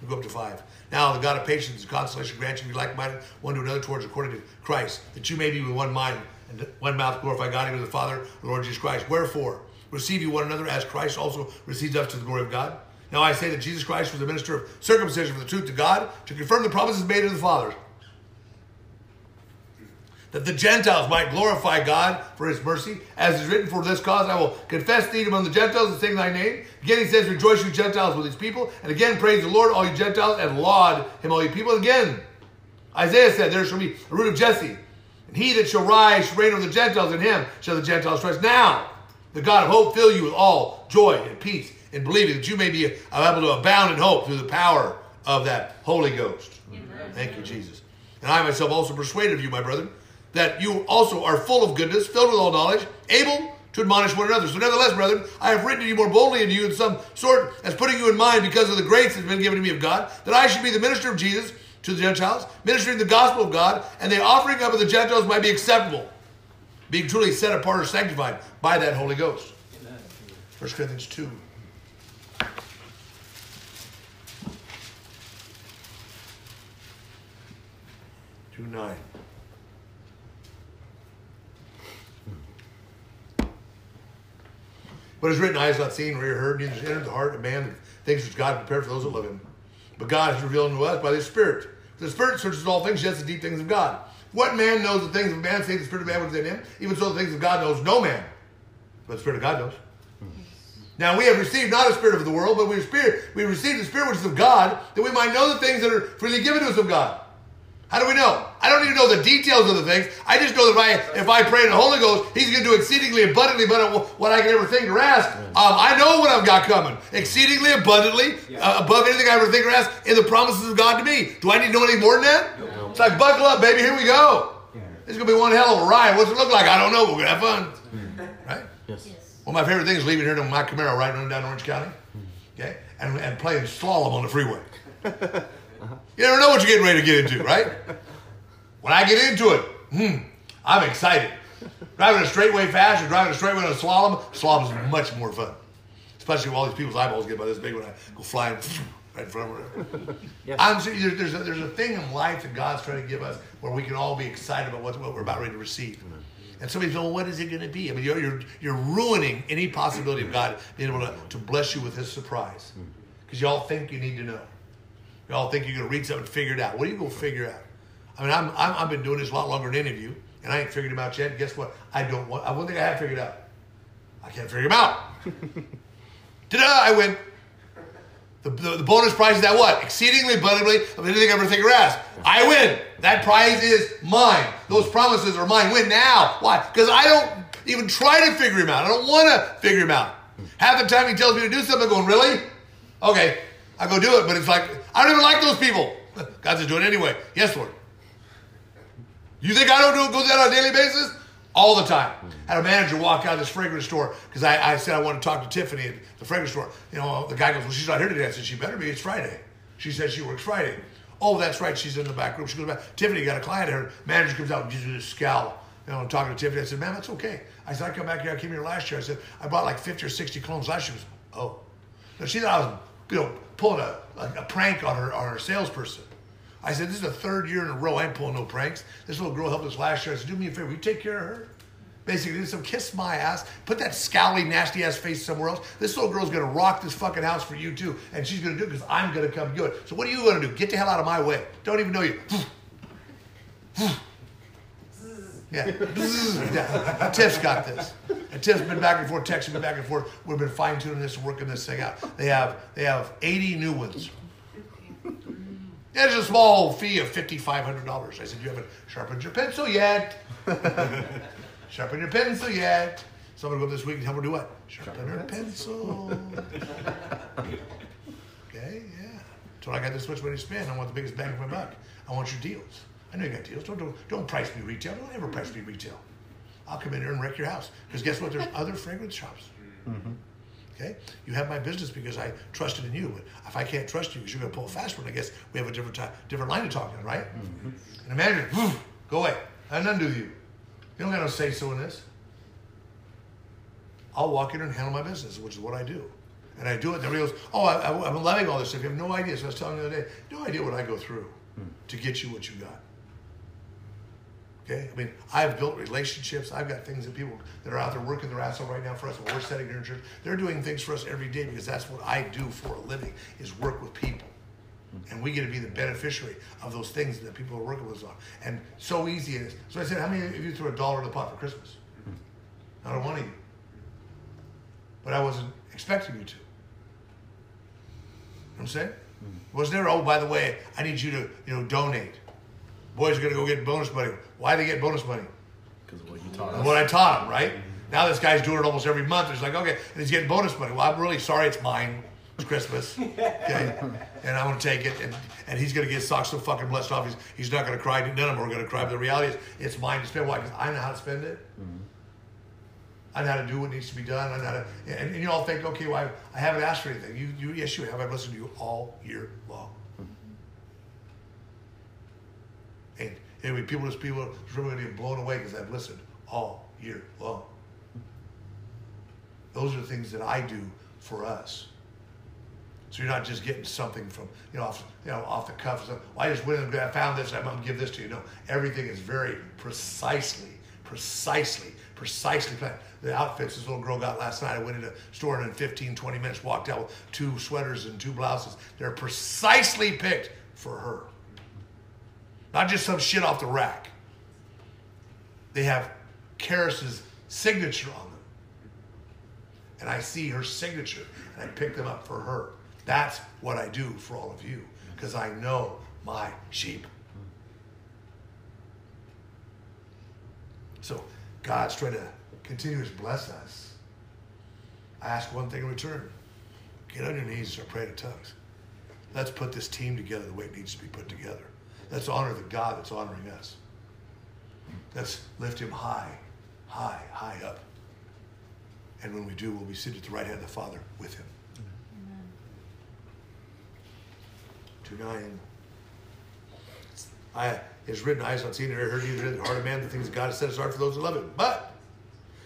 We'll go up to five. Now the God of patience and consolation grant you to be like-minded one to another towards according to Christ, that you may be with one mind and one mouth glorify God even the Father, the Lord Jesus Christ. Wherefore, receive you one another as Christ also receives us to the glory of God. Now I say that Jesus Christ was the minister of circumcision for the truth to God, to confirm the promises made to the fathers, that the Gentiles might glorify God for his mercy. As is written, for this cause I will confess thee among the Gentiles and sing thy name. Again he says, rejoice you Gentiles with these people. And again, praise the Lord, all you Gentiles, and laud him, all you people. And again, Isaiah said, there shall be a root of Jesse, and he that shall rise shall reign over the Gentiles, and him shall the Gentiles trust. Now the God of hope fill you with all joy and peace in believing, that you may be able to abound in hope through the power of that Holy Ghost. Amen. Thank you, Jesus. And I myself also persuaded of you, my brethren, that you also are full of goodness, filled with all knowledge, able to admonish one another. So nevertheless, brethren, I have written to you more boldly than you in some sort, as putting you in mind because of the grace that has been given to me of God, that I should be the minister of Jesus to the Gentiles, ministering the gospel of God, and the offering up of the Gentiles might be acceptable, being truly set apart or sanctified by that Holy Ghost. Amen. First Corinthians two. two nine. But it is written, eye has not seen, nor ear heard, neither has entered the heart of man the things which God prepared for those that love him. But God has revealed unto us by the Spirit. The Spirit searches all things, yes, the deep things of God. What man knows the things of man, save the Spirit of man within him? Even so, the things of God knows no man, but the Spirit of God knows. Now we have received not a spirit of the world, but we have spirit. We have received the Spirit which is of God, that we might know the things that are freely given to us of God. How do we know? I don't even know the details of the things. I just know that if I, if I pray in the Holy Ghost, he's going to do exceedingly abundantly above what I can ever think or ask. Um, I know what I've got coming. Exceedingly abundantly, uh, above anything I ever think or ask, in the promises of God to me. Do I need to know any more than that? No. It's like, buckle up, baby, here we go. It's going to be one hell of a ride. What's it look like? I don't know, but we're going to have fun. Right? Yes. One of my favorite things is leaving here to my Camaro, riding down Orange County, okay, and, and playing slalom on the freeway. You never know what you're getting ready to get into, right? When I get into it, hmm, I'm excited. Driving a straightway fast or driving a straightway on a slalom, slalom is much more fun. Especially when all these people's eyeballs get about this big when I go flying right in front of them. Yes. I'm serious, there's, a, there's a thing in life that God's trying to give us where we can all be excited about what, what we're about ready to receive. Mm-hmm. And somebody's going, well, what is it going to be? I mean, you're, you're, you're ruining any possibility of God being able to, to bless you with his surprise. Because you all think you need to know. You all think you're going to read something and figure it out. What are you going to figure out? I mean, I'm, I'm, I've been doing this a lot longer than any of you, and I ain't figured it out yet. And guess what? I don't want, I don't think I have figured it out. I can't figure him out. Ta-da, I win. The, the, the bonus prize is that what? Exceedingly abundantly of anything I ever think or ask. I win. That prize is mine. Those promises are mine. Win now. Why? Because I don't even try to figure him out. I don't want to figure him out. Half the time he tells me to do something, I'm going, really? Okay, I go do it. But it's like, I don't even like those people. God says, do it anyway. Yes, Lord. You think I don't do it, go do that on a daily basis? All the time. I had a manager walk out of this fragrance store because I, I said I wanted to talk to Tiffany at the fragrance store. You know, the guy goes, well, she's not here today. I said, she better be. It's Friday. She says she works Friday. Oh, that's right. She's in the back room. She goes back. Tiffany got a client. Her manager comes out and gives me this scowl. You know, I'm talking to Tiffany. I said, ma'am, that's okay. I said, I come back here. I came here last year. I said, I bought like fifty or sixty clones last year. She goes, oh. Now, she thought I was, you know, pulling a, a, a prank on her, on her salesperson. I said, this is the third year in a row I ain't pulling no pranks. This little girl helped us last year. I said, do me a favor. You take care of her. Basically, do some kiss my ass. Put that scowly, nasty-ass face somewhere else. This little girl's going to rock this fucking house for you, too. And she's going to do it because I'm going to come do it. So what are you going to do? Get the hell out of my way. Don't even know you. Yeah. Yeah. Tiff's got this. And Tiff's been back and forth, texting me back and forth. We've been fine-tuning this and working this thing out. They have they have eighty new ones. There's a small fee of five thousand five hundred dollars. I said, you haven't sharpened your pencil yet. Sharpen your pencil yet. So I'm going to go this week and help her do what? Sharpen, Sharpen her pencil. Okay, yeah. So I got this much money to spend. I want the biggest bang for my buck. I want your deals. I know you got deals. Don't, don't, don't price me retail. Don't ever price me retail. I'll come in here and wreck your house. Because guess what? There's other fragrance shops. Mm-hmm. Okay? You have my business because I trusted in you. But if I can't trust you because you're going to pull a fast one, I guess we have a different time, different line to talk on, right? Mm-hmm. And imagine, woof, go away. I have nothing to do with you. You don't got no say-so in this. I'll walk in and handle my business, which is what I do. And I do it, and everybody goes, oh, I, I, I'm loving all this stuff. You have no idea. So I was telling you the other day, no idea what I go through mm. to get you what you got. Okay? I mean, I've built relationships. I've got things that people that are out there working their ass off right now for us. When we're setting here in church, they're doing things for us every day because that's what I do for a living is work with people. And we get to be the beneficiary of those things that people are working with us on. And so easy it is. So I said, how many of you threw a dollar in the pot for Christmas? Not a one of you. But I wasn't expecting you to. You know what I'm saying? It was never, oh, by the way, I need you to, you know, donate. Boys are going to go get bonus money. Why do they get bonus money? Because of what you taught us. What I taught them, right? Mm-hmm. Now this guy's doing it almost every month. It's like, okay, and he's getting bonus money. Well, I'm really sorry it's mine. It's Christmas. Okay? And I'm going to take it. And, and he's going to get socks so fucking blessed off. He's, he's not going to cry. None of them are going to cry. But the reality is, it's mine to spend. Why? Because I know how to spend it. Mm-hmm. I know how to do what needs to be done. I know how to, and, and you all think, okay, well, I, I haven't asked for anything. You, you, yes, you have. I've listened to you all year long. And anyway, people, just people, just really going to get blown away because I've listened all year long. Those are the things that I do for us. So you're not just getting something from, you know, off, you know, off the cuff. Well, I just went and I found this. I'm going to give this to you. No, everything is very precisely, precisely, precisely planned. The outfits this little girl got last night. I went into a store and in fifteen, twenty minutes walked out with two sweaters and two blouses. They're precisely picked for her. Not just some shit off the rack. They have Karis's signature on them. And I see her signature, and I pick them up for her. That's what I do for all of you, because I know my sheep. So God's trying to continue to bless us. I ask one thing in return. Get on your knees and start praying in tongues. Let's put this team together the way it needs to be put together. Let's honor the God that's honoring us. Let's lift him high, high, high up. And when we do, we'll be seated at the right hand of the Father with him. Amen. two nine. It's written, eyes not seen, nor heard, neither in the heart of man, the things that God has set aside for those who love him. But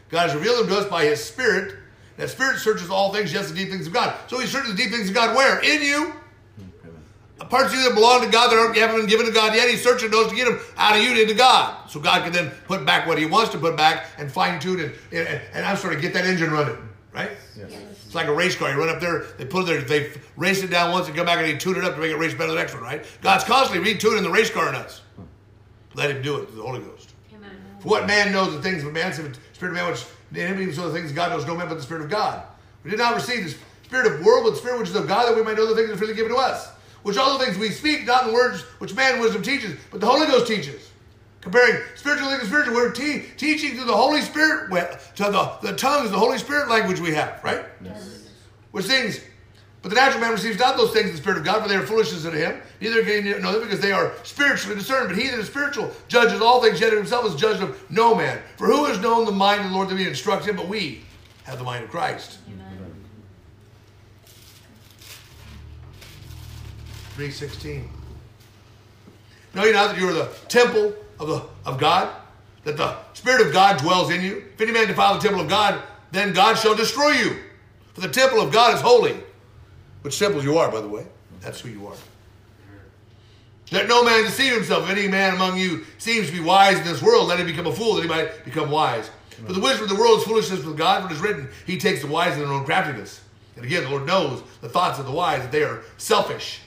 God has revealed them to us by his Spirit. That Spirit searches all things, yes, the deep things of God. So he searches the deep things of God where? In you. Parts of you that belong to God that aren't, haven't been given to God yet, he's searching those to get them out of you into God. So God can then put back what he wants to put back and fine-tune it. And, and, and I'm sort of get that engine running, right? Yes. Yes. It's like a race car. You run up there, they put it there, they race it down once and come back and they tune it up to make it race better the next one, right? God's constantly retuning the race car in us. Let him do it through the Holy Ghost. Amen. For what man knows the things of man, the Spirit of man which The enemy is one of the things God knows no man but the Spirit of God. We did not receive the spirit of world, but the Spirit which is of God, that we might know the things that are freely given to us. Which all the things we speak, not in words which man wisdom teaches, but the Holy Ghost teaches. Comparing spiritual things to spiritual, we're te teaching to the Holy Spirit, to the, the tongues, the Holy Spirit language we have, right? Yes. Which things, but the natural man receives not those things in the Spirit of God, for they are foolishness unto him. Neither can he know them, because they are spiritually discerned. But he that is spiritual judges all things, yet himself is judged of no man. For who has known the mind of the Lord that we instruct him? But we have the mind of Christ. Amen. three sixteen. Know ye not that you are the temple of, the, of God, that the Spirit of God dwells in you? If any man defile the temple of God, then God shall destroy you. For the temple of God is holy. Which temple you are, by the way. That's who you are. Let no man deceive himself. If any man among you seems to be wise in this world, let him become a fool, that he might become wise. For the wisdom of the world is foolishness with God, for it is written, he takes the wise in their own craftiness. And again, the Lord knows the thoughts of the wise, that they are selfish.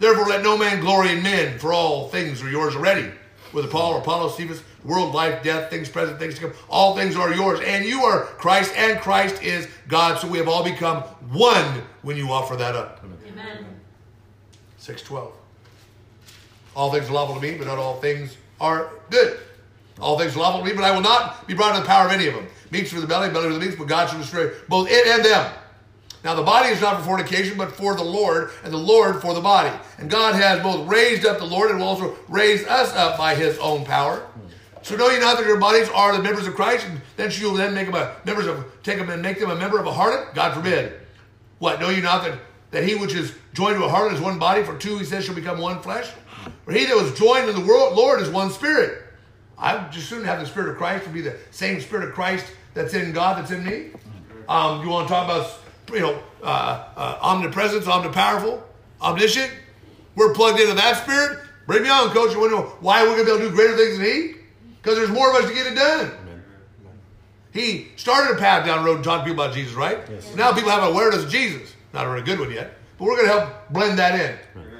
Therefore let no man glory in men, for all things are yours already. Whether Paul or Apollos, Cephas, world, life, death, things present, things to come, all things are yours. And you are Christ, and Christ is God. So we have all become one when you offer that up. Amen. six twelve. All things are lawful to me, but not all things are good. All things are lawful to me, but I will not be brought into the power of any of them. Meats for the belly, belly for the meats, but God shall destroy both it and them. Now the body is not for fornication, but for the Lord, and the Lord for the body. And God has both raised up the Lord and will also raise us up by his own power. So know ye not that your bodies are the members of Christ, and then you will then make them a members of take them and make them a member of a harlot? God forbid. What, know ye not that, that he which is joined to a harlot is one body, for two he says shall become one flesh? For he that was joined to the world, Lord is one spirit. I would just soon have the Spirit of Christ to be the same Spirit of Christ that's in God, that's in me. Um, you want to talk about You know, uh, uh, omnipresence, omnipowerful, omniscient. We're plugged into that Spirit. Bring me on, Coach. You want to know why we're going to be able to do greater things than he? Because there's more of us to get it done. Amen. He started a path down the road and talked to people about Jesus, right? Yes. Now people have an awareness of Jesus. Not a very good one yet, but we're going to help blend that in. Amen.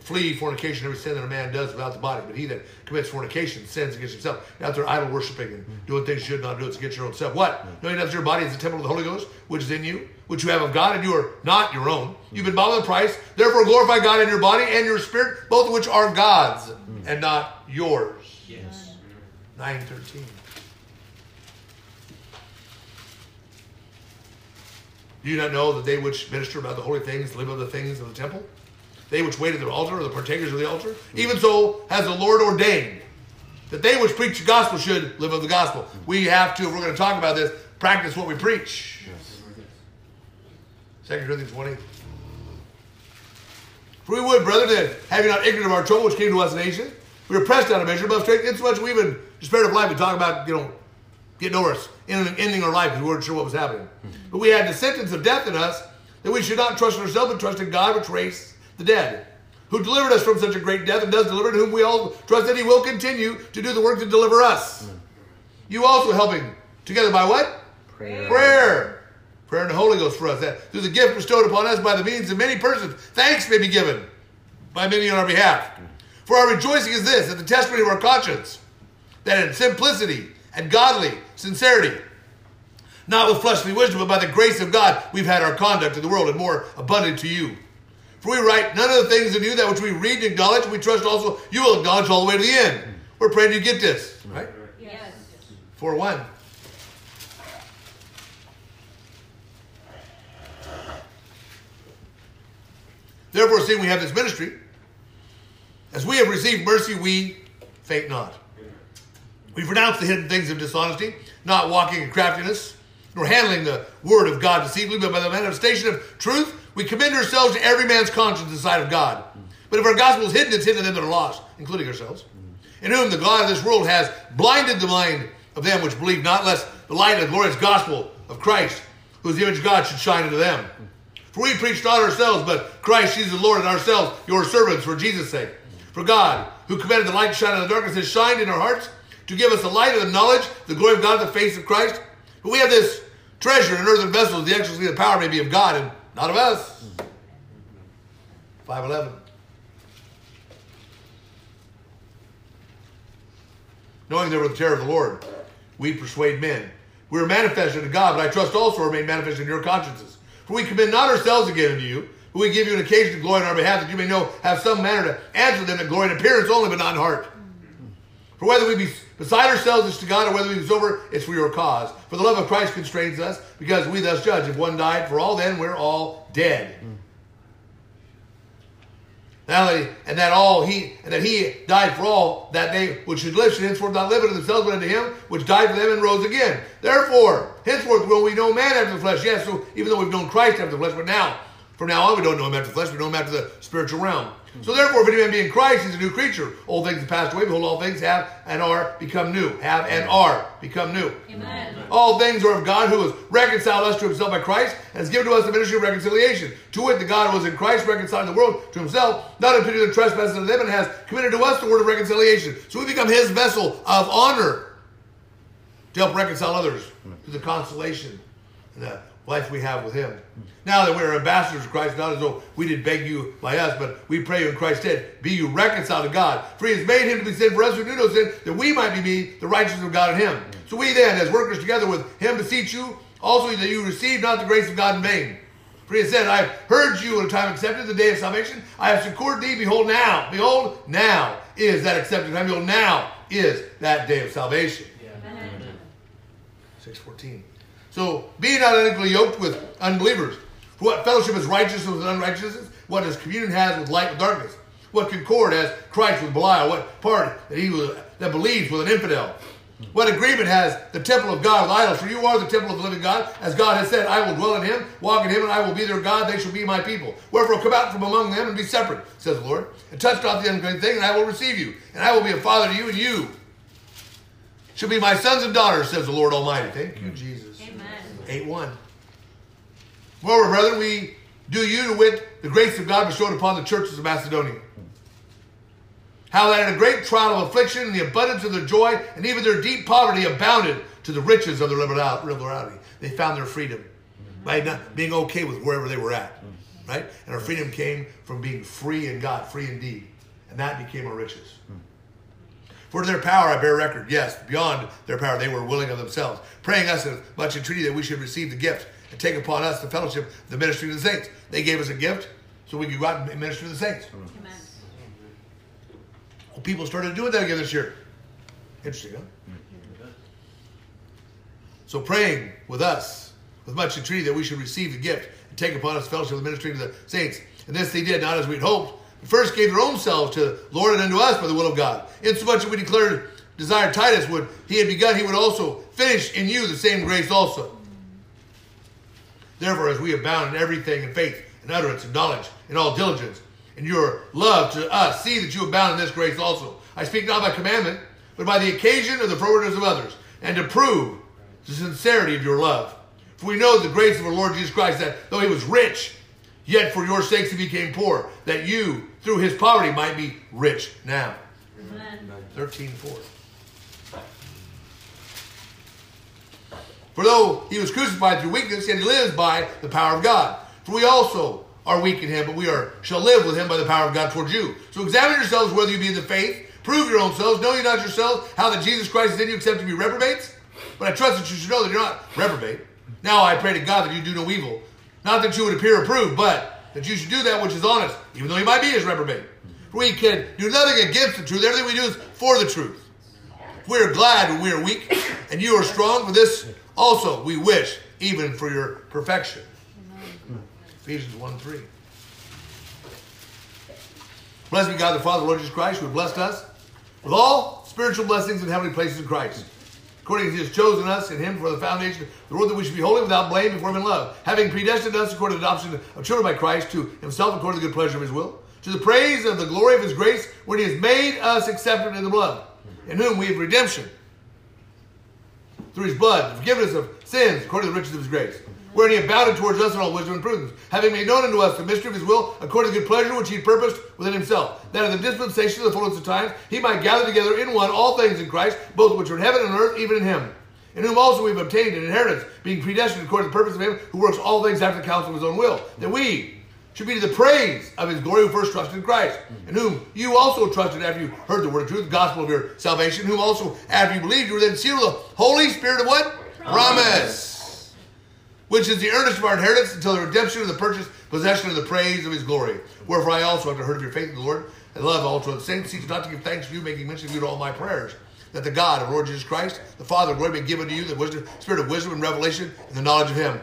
Flee fornication, every sin that a man does without the body. But he that commits fornication sins against himself. Out there idol worshiping and doing things you should not do. It's against your own self. What? Mm-hmm. Knowing that your body is the temple of the Holy Ghost, which is in you, which you have of God, and you are not your own. Mm-hmm. You've been bought with a price. Therefore glorify God in your body and your spirit, both of which are God's mm-hmm. and not yours. Yes. nine thirteen. Do you not know that they which minister about the holy things live of the things of the temple? They which wait at the altar are the partakers of the altar. Even so has the Lord ordained that they which preach the gospel should live of the gospel. We have to, if we're going to talk about this, practice what we preach. Yes. Second Corinthians twenty. For we would, brethren, that have you not ignorant of our trouble which came to us in Asia, we were pressed out of measure, above strength, insomuch we even despaired of life. We talk about, you know, getting over us, ending our life because we weren't sure what was happening. But we had the sentence of death in us, that we should not trust in ourselves, but trust in God which raised the dead, who delivered us from such a great death, and does deliver, in whom we all trust that he will continue to do the work to deliver us. Amen. You also helping together by what? Prayer. Prayer. Prayer in the Holy Ghost for us, that through the gift bestowed upon us by the means of many persons, thanks may be given by many on our behalf. For our rejoicing is this, that the testimony of our conscience, that in simplicity and godly sincerity, not with fleshly wisdom, but by the grace of God, we've had our conduct in the world and more abundant to you. For we write none of the things in you that which we read and acknowledge, we trust also you will acknowledge all the way to the end. We're praying you get this, right? Yes. four one. Therefore, seeing we have this ministry, as we have received mercy, we faint not. We've renounced the hidden things of dishonesty, not walking in craftiness, nor handling the word of God deceitfully, but by the manifestation of truth, we commend ourselves to every man's conscience in the sight of God. But if our gospel is hidden, it's hidden to them that are lost, including ourselves, in whom the God of this world has blinded the mind of them which believe not, lest the light of the glorious gospel of Christ, who is the image of God, should shine into them. For we preach not ourselves, but Christ Jesus the Lord, and ourselves your servants for Jesus' sake. For God, who commanded the light to shine out of the darkness, has shined in our hearts to give us the light of the knowledge, the glory of God in the face of Christ. But we have this treasure in earthen vessels, the excellency of the power may be of God, and not of us. five eleven. knowing there was the terror of the Lord, we persuade men. We are manifest unto God, but I trust also are made manifest in your consciences. For we commend not ourselves again unto you, but we give you an occasion to glory on our behalf, that you may know, have some manner to answer them in glory in appearance only, but not in heart. For whether we be beside ourselves, it's to God, or whether we be sober, it's for your cause. For the love of Christ constrains us, because we thus judge. If one died for all, then we're all dead. Mm. Now that he, and that all he and that he died for all, that they which should live should henceforth not live unto themselves, but unto him which died for them and rose again. Therefore, henceforth will we know man after the flesh. Yes, so even though we've known Christ after the flesh, but now, from now on, we don't know him after the flesh, we know him after the spiritual realm. So therefore, if any man be in Christ, he's a new creature. Old things have passed away. Behold, all things have and are become new. Have and are become new. Amen. All things are of God, who has reconciled us to himself by Christ, and has given to us the ministry of reconciliation. To wit, the God who was in Christ reconciling the world to himself, not imputing the trespasses of them, and has committed to us the word of reconciliation. So we become his vessel of honor to help reconcile others through the consolation and the life we have with him. Now that we are ambassadors of Christ, not as though we did beg you by us, but we pray you in Christ's stead, be you reconciled to God. For he has made him to be sin for us who knew no sin, that we might be made the righteousness of God in him. So we then, as workers together with him, beseech you also that you receive not the grace of God in vain. For he has said, I have heard you in a time accepted, the day of salvation. I have succored thee. Behold now, behold now is that accepted time. Behold now is that day of salvation. Yeah. six fourteen. So, be not unequally yoked with unbelievers. For what fellowship is righteousness with unrighteousness? What does communion has with light and darkness? What concord has Christ with Belial? What part that he was, that believes with an infidel? What agreement has the temple of God with idols? For you are the temple of the living God. As God has said, I will dwell in him, walk in him, and I will be their God. They shall be my people. Wherefore come out from among them and be separate, says the Lord. And touch not the unclean thing, and I will receive you. And I will be a father to you, and you shall be my sons and daughters, says the Lord Almighty. Thank you, Jesus. eight one. Moreover, brethren, we do you to wit the grace of God bestowed upon the churches of Macedonia. How that in a great trial of affliction and the abundance of their joy and even their deep poverty abounded to the riches of their liberality. They found their freedom by not being okay with wherever they were at. Right? And our freedom came from being free in God, free indeed. And that became our riches. For their power I bear record, yes, beyond their power they were willing of themselves, praying us in much entreaty that we should receive the gift and take upon us the fellowship of the ministry of the saints. They gave us a gift so we could go out and minister to the saints. Amen. Well, people started doing that again this year. Interesting, huh? So praying with us with much entreaty that we should receive the gift and take upon us the fellowship of the ministry of the saints. And this they did, not as we had hoped, first gave their own selves to the Lord and unto us by the will of God. Insomuch that we declared, desired Titus would, he had begun, he would also finish in you the same grace also. Therefore, as we abound in everything in faith, in utterance, in knowledge, in all diligence, in your love to us, see that you abound in this grace also. I speak not by commandment, but by the occasion of the forwardness of others, and to prove the sincerity of your love. For we know the grace of our Lord Jesus Christ, that though he was rich, yet for your sakes he became poor, that you, through his poverty, might be rich now. thirteen four. For though he was crucified through weakness, yet he lives by the power of God. For we also are weak in him, but we are shall live with him by the power of God towards you. So examine yourselves whether you be in the faith. Prove your own selves. Know you not yourselves how that Jesus Christ is in you, except to be reprobates? But I trust that you should know that you're not reprobate. Now I pray to God that you do no evil. Not that you would appear approved, but that you should do that which is honest, even though you might be as reprobate. For we can do nothing against the truth. Everything we do is for the truth. We are glad when we are weak, and you are strong. For this also we wish, even for your perfection. Amen. Ephesians one three. Blessed be God the Father, Lord Jesus Christ, who has blessed us with all spiritual blessings in heavenly places in Christ, according as he has chosen us in him for the foundation of the world, that we should be holy without blame before him in love, having predestined us according to the adoption of children by Christ to himself according to the good pleasure of his will, to the praise of the glory of his grace, when he has made us accepted in the blood, in whom we have redemption through his blood, the forgiveness of sins according to the riches of his grace, wherein he abounded towards us in all wisdom and prudence, having made known unto us the mystery of his will, according to the good pleasure which he purposed within himself, that in the dispensation of the fullness of times he might gather together in one all things in Christ, both which are in heaven and earth, even in him. In whom also we have obtained an inheritance, being predestined according to the purpose of him who works all things after the counsel of his own will, that we, should be to the praise of his glory who first trusted in Christ, mm-hmm. in whom you also trusted after you heard the word of truth, the gospel of your salvation, whom also after you believed you were then sealed with the Holy Spirit of what? Promise. Promise. Which is the earnest of our inheritance until the redemption of the purchased possession of the praise of his glory. Wherefore I also, after heard of your faith in the Lord and love also of the saints, cease not to give thanks for you, making mention of you to all my prayers. That the God of the Lord Jesus Christ, the Father of glory, may give unto you the wisdom, spirit of wisdom and revelation and the knowledge of him.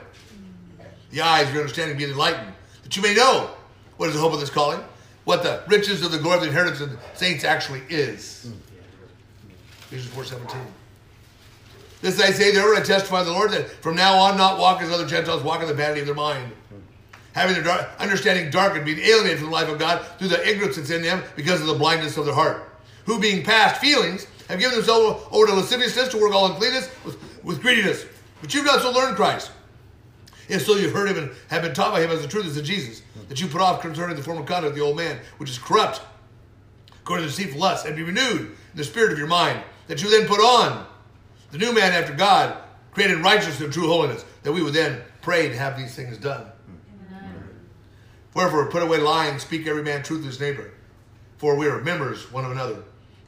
The eyes of your understanding be enlightened, that you may know what is the hope of this calling, what the riches of the glory of the inheritance of the saints actually is. Ephesians four seventeen. This I say, therefore, I testify to the Lord, that from now on not walk as other Gentiles walk in the vanity of their mind, having their dark, understanding darkened, being alienated from the life of God through the ignorance that's in them because of the blindness of their heart, who being past feelings have given themselves over to lasciviousness to work all uncleanness with, with greediness. But you've not so learned Christ. If so, you've heard him and have been taught by him as the truth is in Jesus, that you put off concerning the former conduct of the old man, which is corrupt, according to deceitful lust, and be renewed in the spirit of your mind, that you then put on the new man after God, created in righteousness and true holiness, that we would then pray to have these things done. Amen. Wherefore, put away lying, speak every man truth to his neighbor, for we are members one of another.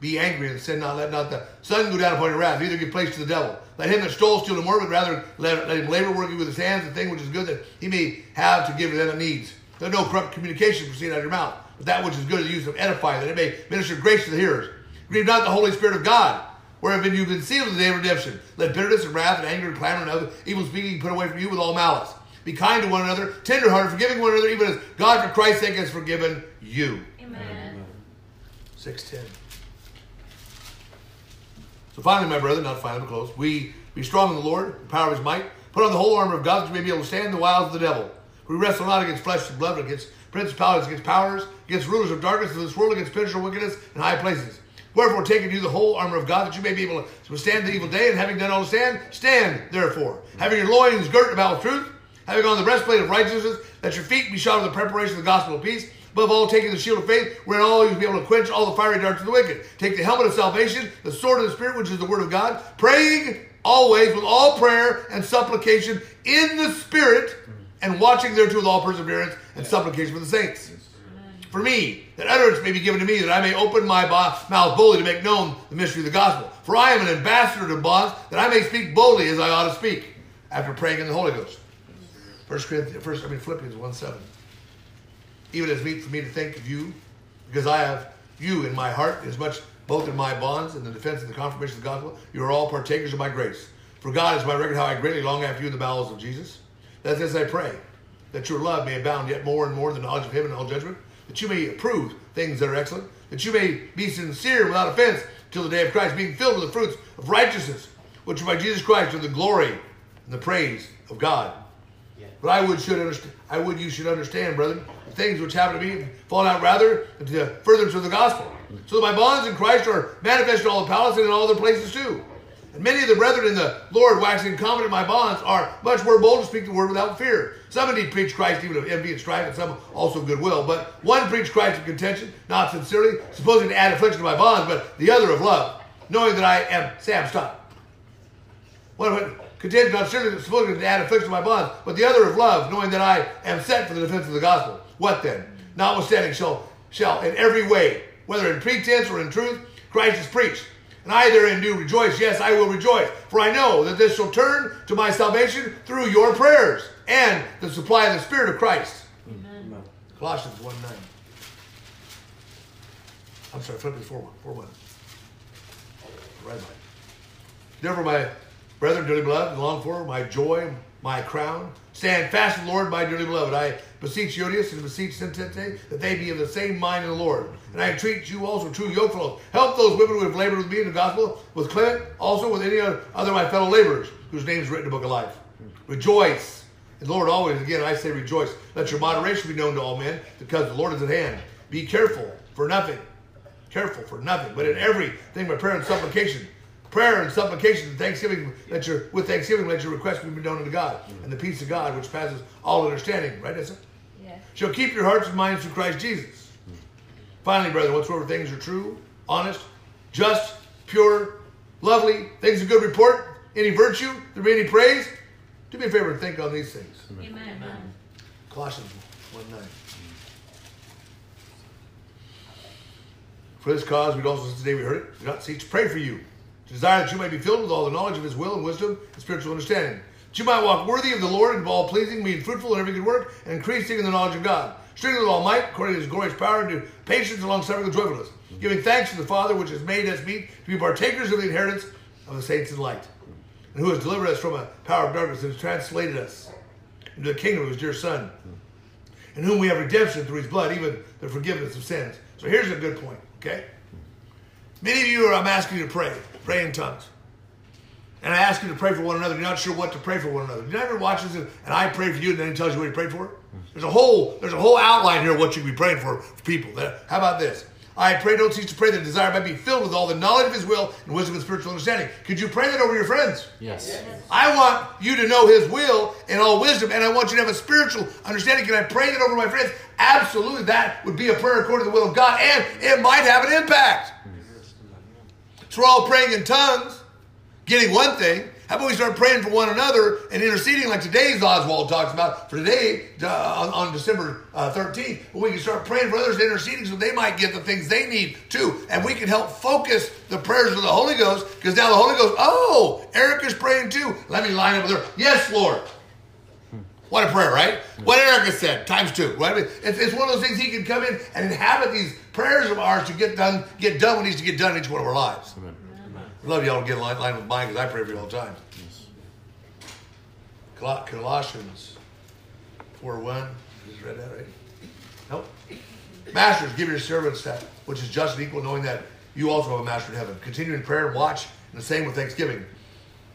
Be angry and sin not, let not the sun go down upon your wrath, neither give place to the devil. Let him that stole steal no more, but rather let, let him labor, working with his hands the thing which is good, that he may have to give to them that needs. Let no corrupt communication proceed out of your mouth, but that which is good is the use of edifying, that it may minister grace to the hearers. Grieve not the Holy Spirit of God, wherein you've been sealed in the day of redemption. Let bitterness and wrath and anger and clamor and other evil speaking put away from you with all malice. Be kind to one another, tender-hearted, forgiving one another, even as God for Christ's sake has forgiven you. Amen. six ten. So finally, my brother, not finally, but close, we be strong in the Lord, the power of his might. Put on the whole armor of God, that you may be able to stand the wiles of the devil. We wrestle not against flesh and blood, but against principalities, against powers, against rulers of darkness of this world, against spiritual wickedness in high places. Wherefore, take unto you the whole armor of God, that you may be able to withstand the evil day, and having done all to stand, stand therefore. Having your loins girt about with truth, having on the breastplate of righteousness, that your feet be shod with the preparation of the gospel of peace. Above all, taking the shield of faith, wherein all you will be able to quench all the fiery darts of the wicked. Take the helmet of salvation, the sword of the Spirit, which is the word of God, praying always with all prayer and supplication in the Spirit, and watching thereto with all perseverance and supplication for the saints. For me, that utterance may be given to me, that I may open my mouth boldly to make known the mystery of the gospel. For I am an ambassador to bonds, that I may speak boldly as I ought to speak, after praying in the Holy Ghost. First Corinthians, first, I mean Philippians one seven. Even as meet for me to think of you, because I have you in my heart, as much both in my bonds and the defense and the confirmation of the gospel, you are all partakers of my grace. For God is my record, how I greatly long after you in the bowels of Jesus. That's as I pray, that your love may abound yet more and more in the knowledge of him and all judgment, that you may approve things that are excellent, that you may be sincere without offense till the day of Christ, being filled with the fruits of righteousness, which are by Jesus Christ to the glory and the praise of God. Yeah. But I would should understand, I would you should understand, brethren, things which happen to me fall out rather into the furtherance of the gospel. So that my bonds in Christ are manifest in all the palace and in all other places too. And many of the brethren in the Lord, waxing confident in my bonds, are much more bold to speak the word without fear. Some indeed preach Christ even of envy and strife, and some also goodwill. But one preached Christ of contention, not sincerely, supposing to add affliction to my bonds, but the other of love, knowing that I am Sam, stop. One of it, contention, not sincerely, supposing to add affliction to my bonds, but the other of love, knowing that I am set for the defense of the gospel. What then? Notwithstanding, shall, shall in every way, whether in pretense or in truth, Christ is preached. And I therein do rejoice. Yes, I will rejoice. For I know that this shall turn to my salvation through your prayers and the supply of the Spirit of Christ. Amen. Colossians one nine. I'm sorry, Philippians four one. Right by. Therefore, my brethren, dearly beloved, and longed for, my joy, my crown, stand fast in the Lord, my dearly beloved. I beseech Eodius and beseech Sintente that they be of the same mind in the Lord. And I entreat you also, true yokefellows, help those women who have labored with me in the gospel, with Clement, also with any other of my fellow laborers, whose name is written in the book of life. Rejoice. And Lord, always, again, I say rejoice. Let your moderation be known to all men, because the Lord is at hand. Be careful for nothing. Careful for nothing, but in everything by prayer and supplication. Prayer and supplication and thanksgiving, let your, with thanksgiving, let your requests be known unto God. And the peace of God, which passes all understanding, right, Issa? Yeah. Shall keep your hearts and minds through Christ Jesus. Finally, brethren, whatsoever things are true, honest, just, pure, lovely, things of good report, any virtue, there be any praise, do me a favor and think on these things. Amen. Amen. Colossians one nine. For this cause, we also, since the day we heard it, do not cease to pray for you, to desire that you may be filled with all the knowledge of his will and wisdom and spiritual understanding, that you might walk worthy of the Lord and all pleasing, being fruitful in every good work, and increasing in the knowledge of God, strengthened with all might, according to his glorious power, and to patience, long suffering and joyfulness, giving thanks to the Father, which has made us meet to be partakers of the inheritance of the saints in light, and who has delivered us from a power of darkness, and has translated us into the kingdom of his dear Son, in whom we have redemption through his blood, even the forgiveness of sins. So here's a good point, okay? Many of you are, I'm asking you to pray. Pray in tongues. And I ask you to pray for one another. You're not sure what to pray for one another. You ever watch this and I pray for you and then he tells you what he prayed for? There's a whole there's a whole outline here of what you can be praying for, for people. How about this? I pray, don't cease to pray that desire might be filled with all the knowledge of his will and wisdom and spiritual understanding. Could you pray that over your friends? Yes. yes. I want you to know his will and all wisdom, and I want you to have a spiritual understanding. Can I pray that over my friends? Absolutely. That would be a prayer according to the will of God, and it might have an impact. So we're all praying in tongues, getting one thing. How about we start praying for one another and interceding like today's Oswald talks about for today uh, on, on December uh, thirteenth. We can start praying for others and interceding so they might get the things they need too. And we can help focus the prayers of the Holy Ghost, because now the Holy Ghost, oh, Eric is praying too. Let me line up with her. Yes, Lord. What a prayer, right? What Erica said, times two. Right? It's, it's one of those things he can come in and inhabit these prayers of ours to get done, get done what needs to get done in each one of our lives. Amen. I love y'all to get in line, line with mine because I pray for you all the time. Yes. Col- Colossians four one. You just read that, right? Nope. Masters, give your servants that which is just and equal, knowing that you also have a master in heaven. Continue in prayer and watch, and the same with thanksgiving.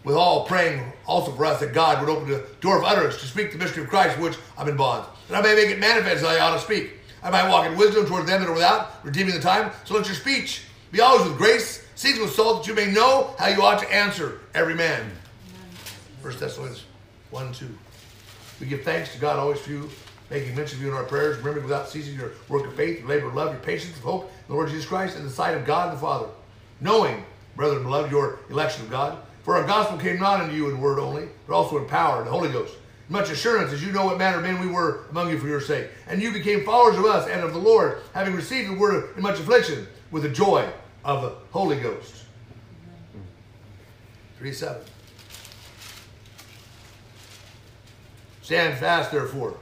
With all praying also for us that God would open the door of utterance to speak the mystery of Christ, which I'm in bonds, that I may make it manifest that I ought to speak. I might walk in wisdom toward them that are without, redeeming the time. So let your speech be always with grace, seasoned with salt, that you may know how you ought to answer every man. First Thessalonians one two. We give thanks to God always for you, making mention of you in our prayers, remembering without ceasing your work of faith, your labor of love, your patience of hope in the Lord Jesus Christ, in the sight of God the Father. Knowing, brethren beloved, your election of God. For our gospel came not unto you in word only, but also in power and the Holy Ghost. Much assurance, as you know what manner of men we were among you for your sake. And you became followers of us and of the Lord, having received the word in much affliction with the joy of the Holy Ghost. three seven. Stand fast, therefore.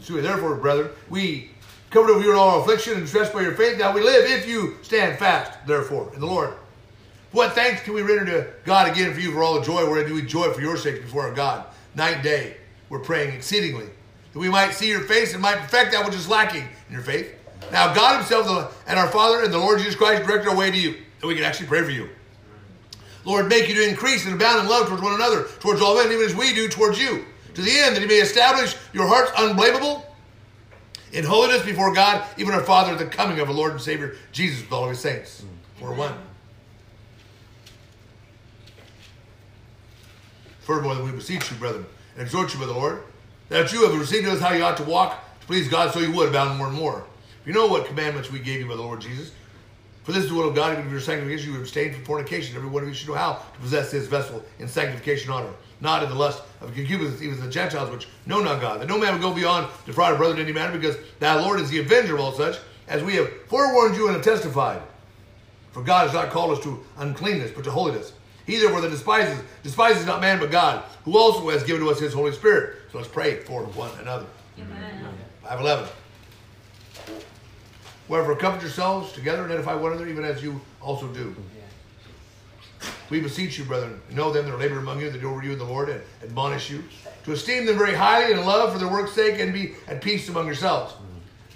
Therefore, brether, we covered over you in all our affliction and distress by your faith. Now we live if you stand fast, therefore, in the Lord. What thanks can we render to God again for you for all the joy wherein we joy for your sake before our God? Night and day we're praying exceedingly, that we might see your face and might perfect that which is lacking in your faith. Now God himself and our Father and the Lord Jesus Christ direct our way to you, that we can actually pray for you. Lord, make you to increase and abound in love towards one another, towards all men, even as we do towards you, to the end that he may establish your hearts unblameable in holiness before God, even our Father, at the coming of our Lord and Savior Jesus with all of his saints. four one. Furthermore, that we beseech you, brethren, and exhort you by the Lord, that you have received us how you ought to walk to please God, so you would abound more and more. You know what commandments we gave you by the Lord Jesus. For this is the will of God, even if your sanctification, you abstain from fornication. Every one of you should know how to possess his vessel in sanctification and honor, not in the lust of concupiscence, even as the Gentiles, which know not God. That no man would go beyond the pride of brother in any manner, because thy Lord is the avenger of all such, as we have forewarned you and have testified. For God has not called us to uncleanness, but to holiness. He therefore that despises, despises not man but God, who also has given to us his Holy Spirit. So let's pray for one another. Amen. five eleven. Wherefore, comfort yourselves together and edify one another, even as you also do. Yeah. We beseech you, brethren, know them that labor among you, that do over you in the Lord, and admonish you, to esteem them very highly and love for their work's sake, and be at peace among yourselves. Mm-hmm.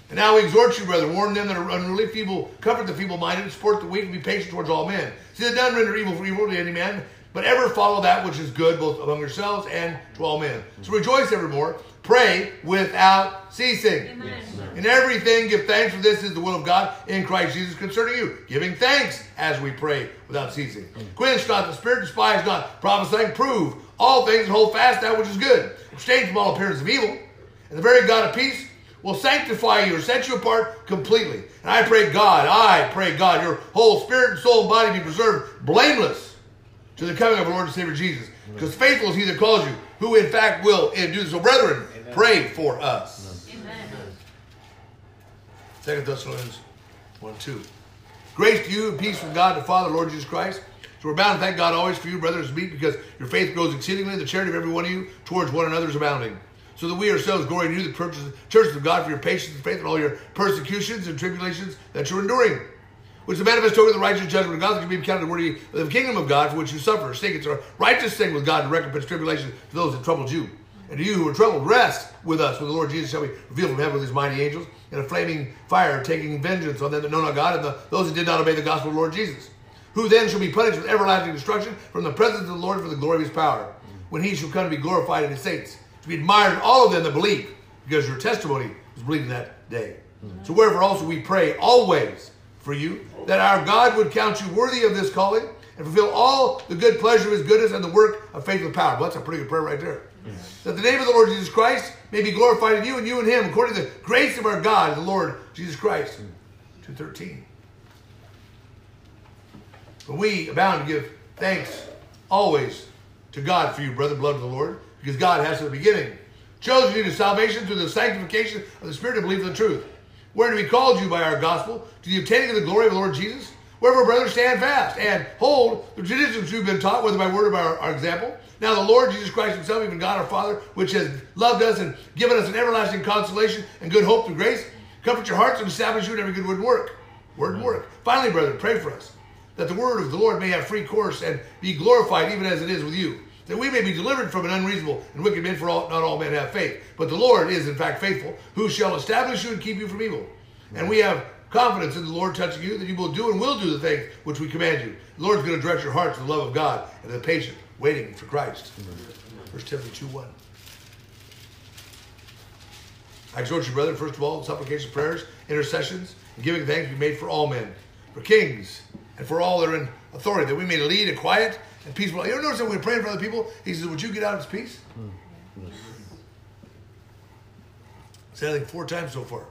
And now we exhort you, brethren, warn them that are unruly, feeble, comfort the feeble-minded, support the weak, and be patient towards all men. See that none render evil for evil to any man, but ever follow that which is good, both among yourselves and to all men. Mm-hmm. So rejoice evermore. Pray without ceasing. Amen. In everything give thanks, for this is the will of God in Christ Jesus concerning you. Giving thanks as we pray without ceasing. Mm. Quench not the spirit, despise not prophesying, prove all things and hold fast that which is good. Abstain from all appearance of evil. And the very God of peace will sanctify you or set you apart completely. And I pray God, I pray God, your whole spirit and soul and body be preserved blameless to the coming of our Lord and Savior Jesus. Because faithful is he that calls you, who in fact will do this. So brethren, amen, pray for us. Amen. Second Thessalonians one two. Grace to you and peace from God the Father, Lord Jesus Christ. So we're bound to thank God always for you, brothers, and meet, because your faith grows exceedingly, the charity of every one of you towards one another is abounding. So that we ourselves glory in you, the churches of God, for your patience and faith in all your persecutions and tribulations that you're enduring. Which is the manifest token of the righteous judgment of God, that can be counted worthy of the kingdom of God for which you suffer. Seek it's a righteous thing with God to recompense tribulation to those that troubled you. And to you who are troubled, rest with us, when the Lord Jesus shall be revealed from heaven with his mighty angels, in a flaming fire, taking vengeance on them that know not God, and the, those that did not obey the gospel of the Lord Jesus. Who then shall be punished with everlasting destruction from the presence of the Lord for the glory of his power, when he shall come to be glorified in his saints, to be admired in all of them that believe, because your testimony was believed in that day. Mm-hmm. So wherefore also we pray always for you, that our God would count you worthy of this calling, and fulfill all the good pleasure of his goodness and the work of faith with power. Well, that's a pretty good prayer right there. Yes. That the name of the Lord Jesus Christ may be glorified in you and you in him, according to the grace of our God, the Lord Jesus Christ. two thirteen. But we abound to give thanks always to God for you, brother, beloved of the Lord, because God has from the beginning chosen you to salvation through the sanctification of the Spirit and belief in the truth, wherein we called you by our gospel to the obtaining of the glory of the Lord Jesus. Wherefore, brothers, stand fast and hold the traditions you've been taught, whether by word or by our, our example. Now the Lord Jesus Christ himself, even God our Father, which has loved us and given us an everlasting consolation and good hope through grace, comfort your hearts and establish you in every good word and work. Word and work. Finally, brethren, pray for us, that the word of the Lord may have free course and be glorified even as it is with you, that we may be delivered from an unreasonable and wicked man, for all, not all men have faith. But the Lord is in fact faithful, who shall establish you and keep you from evil. And we have confidence in the Lord touching you, that you will do and will do the things which we command you. The Lord's going to direct your hearts to the love of God and the patient waiting for Christ. First Timothy two one. I exhort you, brethren, first of all, in supplication, prayers, intercessions, and giving thanks be made for all men, for kings, and for all that are in authority, that we may lead a quiet and peaceful life. You ever notice that when we're praying for other people, he says, would you get out of this peace? Mm-hmm. I said, I think four times so far.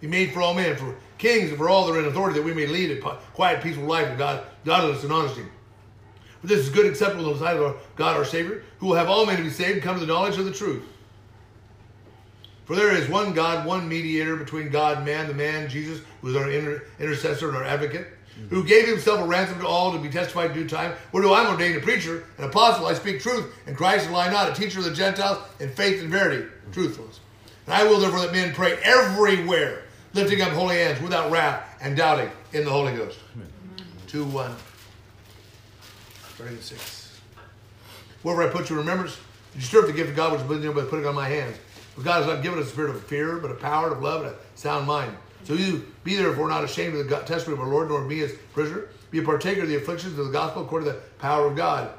He made for all men, for kings and for all that are in authority, that we may lead a quiet, peaceful life of God, godliness and honesty. For this is good, acceptable in the sight of our God, our Savior, who will have all men to be saved and come to the knowledge of the truth. For there is one God, one mediator between God and man, the man Jesus, who is our inter- intercessor and our advocate, mm-hmm. who gave himself a ransom to all to be testified in due time. Whereto I am ordained a preacher, an apostle, I speak truth, and Christ and lie not, a teacher of the Gentiles, in faith and verity, mm-hmm. truthfulness. And I will therefore that men pray everywhere, lifting up holy hands without wrath and doubting in the Holy Ghost. Amen. two one, thirty-six. Wherever I put you in remembrance, you stir up the gift of God which is within you by putting on my hands. For God has not given us a spirit of fear, but a power of love and a sound mind. So you be therefore not ashamed of the testimony of our Lord, nor of me as prisoner. Be a partaker of the afflictions of the gospel according to the power of God,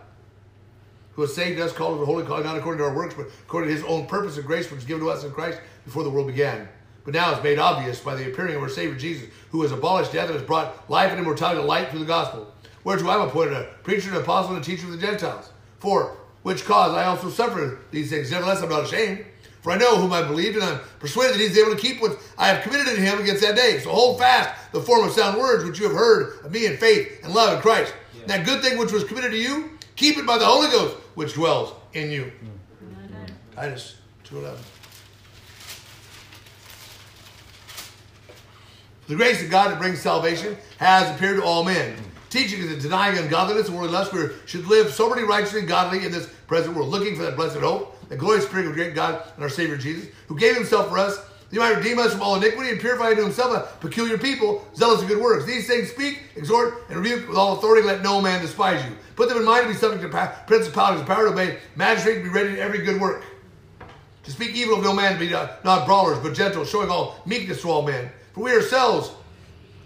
who has saved us, called us to holy calling, not according to our works, but according to his own purpose and grace, which was given to us in Christ before the world began. But now it's made obvious by the appearing of our Savior Jesus, who has abolished death and has brought life and immortality to light through the gospel, whereto I am appointed a preacher, an apostle, and a teacher of the Gentiles. For which cause I also suffer these things. Nevertheless, I'm not ashamed, for I know whom I believed, and I'm persuaded that he's able to keep what I have committed to him against that day. So hold fast the form of sound words which you have heard of me in faith and love in Christ. Yeah. And that good thing which was committed to you, keep it by the Holy Ghost, which dwells in you. Mm-hmm. Titus two eleven. The grace of God that brings salvation has appeared to all men, teaching us that denying ungodliness and worldly lust, we should live soberly, righteously, and godly in this present world, looking for that blessed hope, the glorious spirit of great God and our Savior Jesus, who gave himself for us, that he might redeem us from all iniquity and purify to himself a peculiar people, zealous of good works. These things speak, exhort, and rebuke with all authority, let no man despise you. Put them in mind to be subject to principalities and power, to obey magistrate, to be ready to every good work. To speak evil of no man, to be not, not brawlers, but gentle, showing all meekness to all men. For we ourselves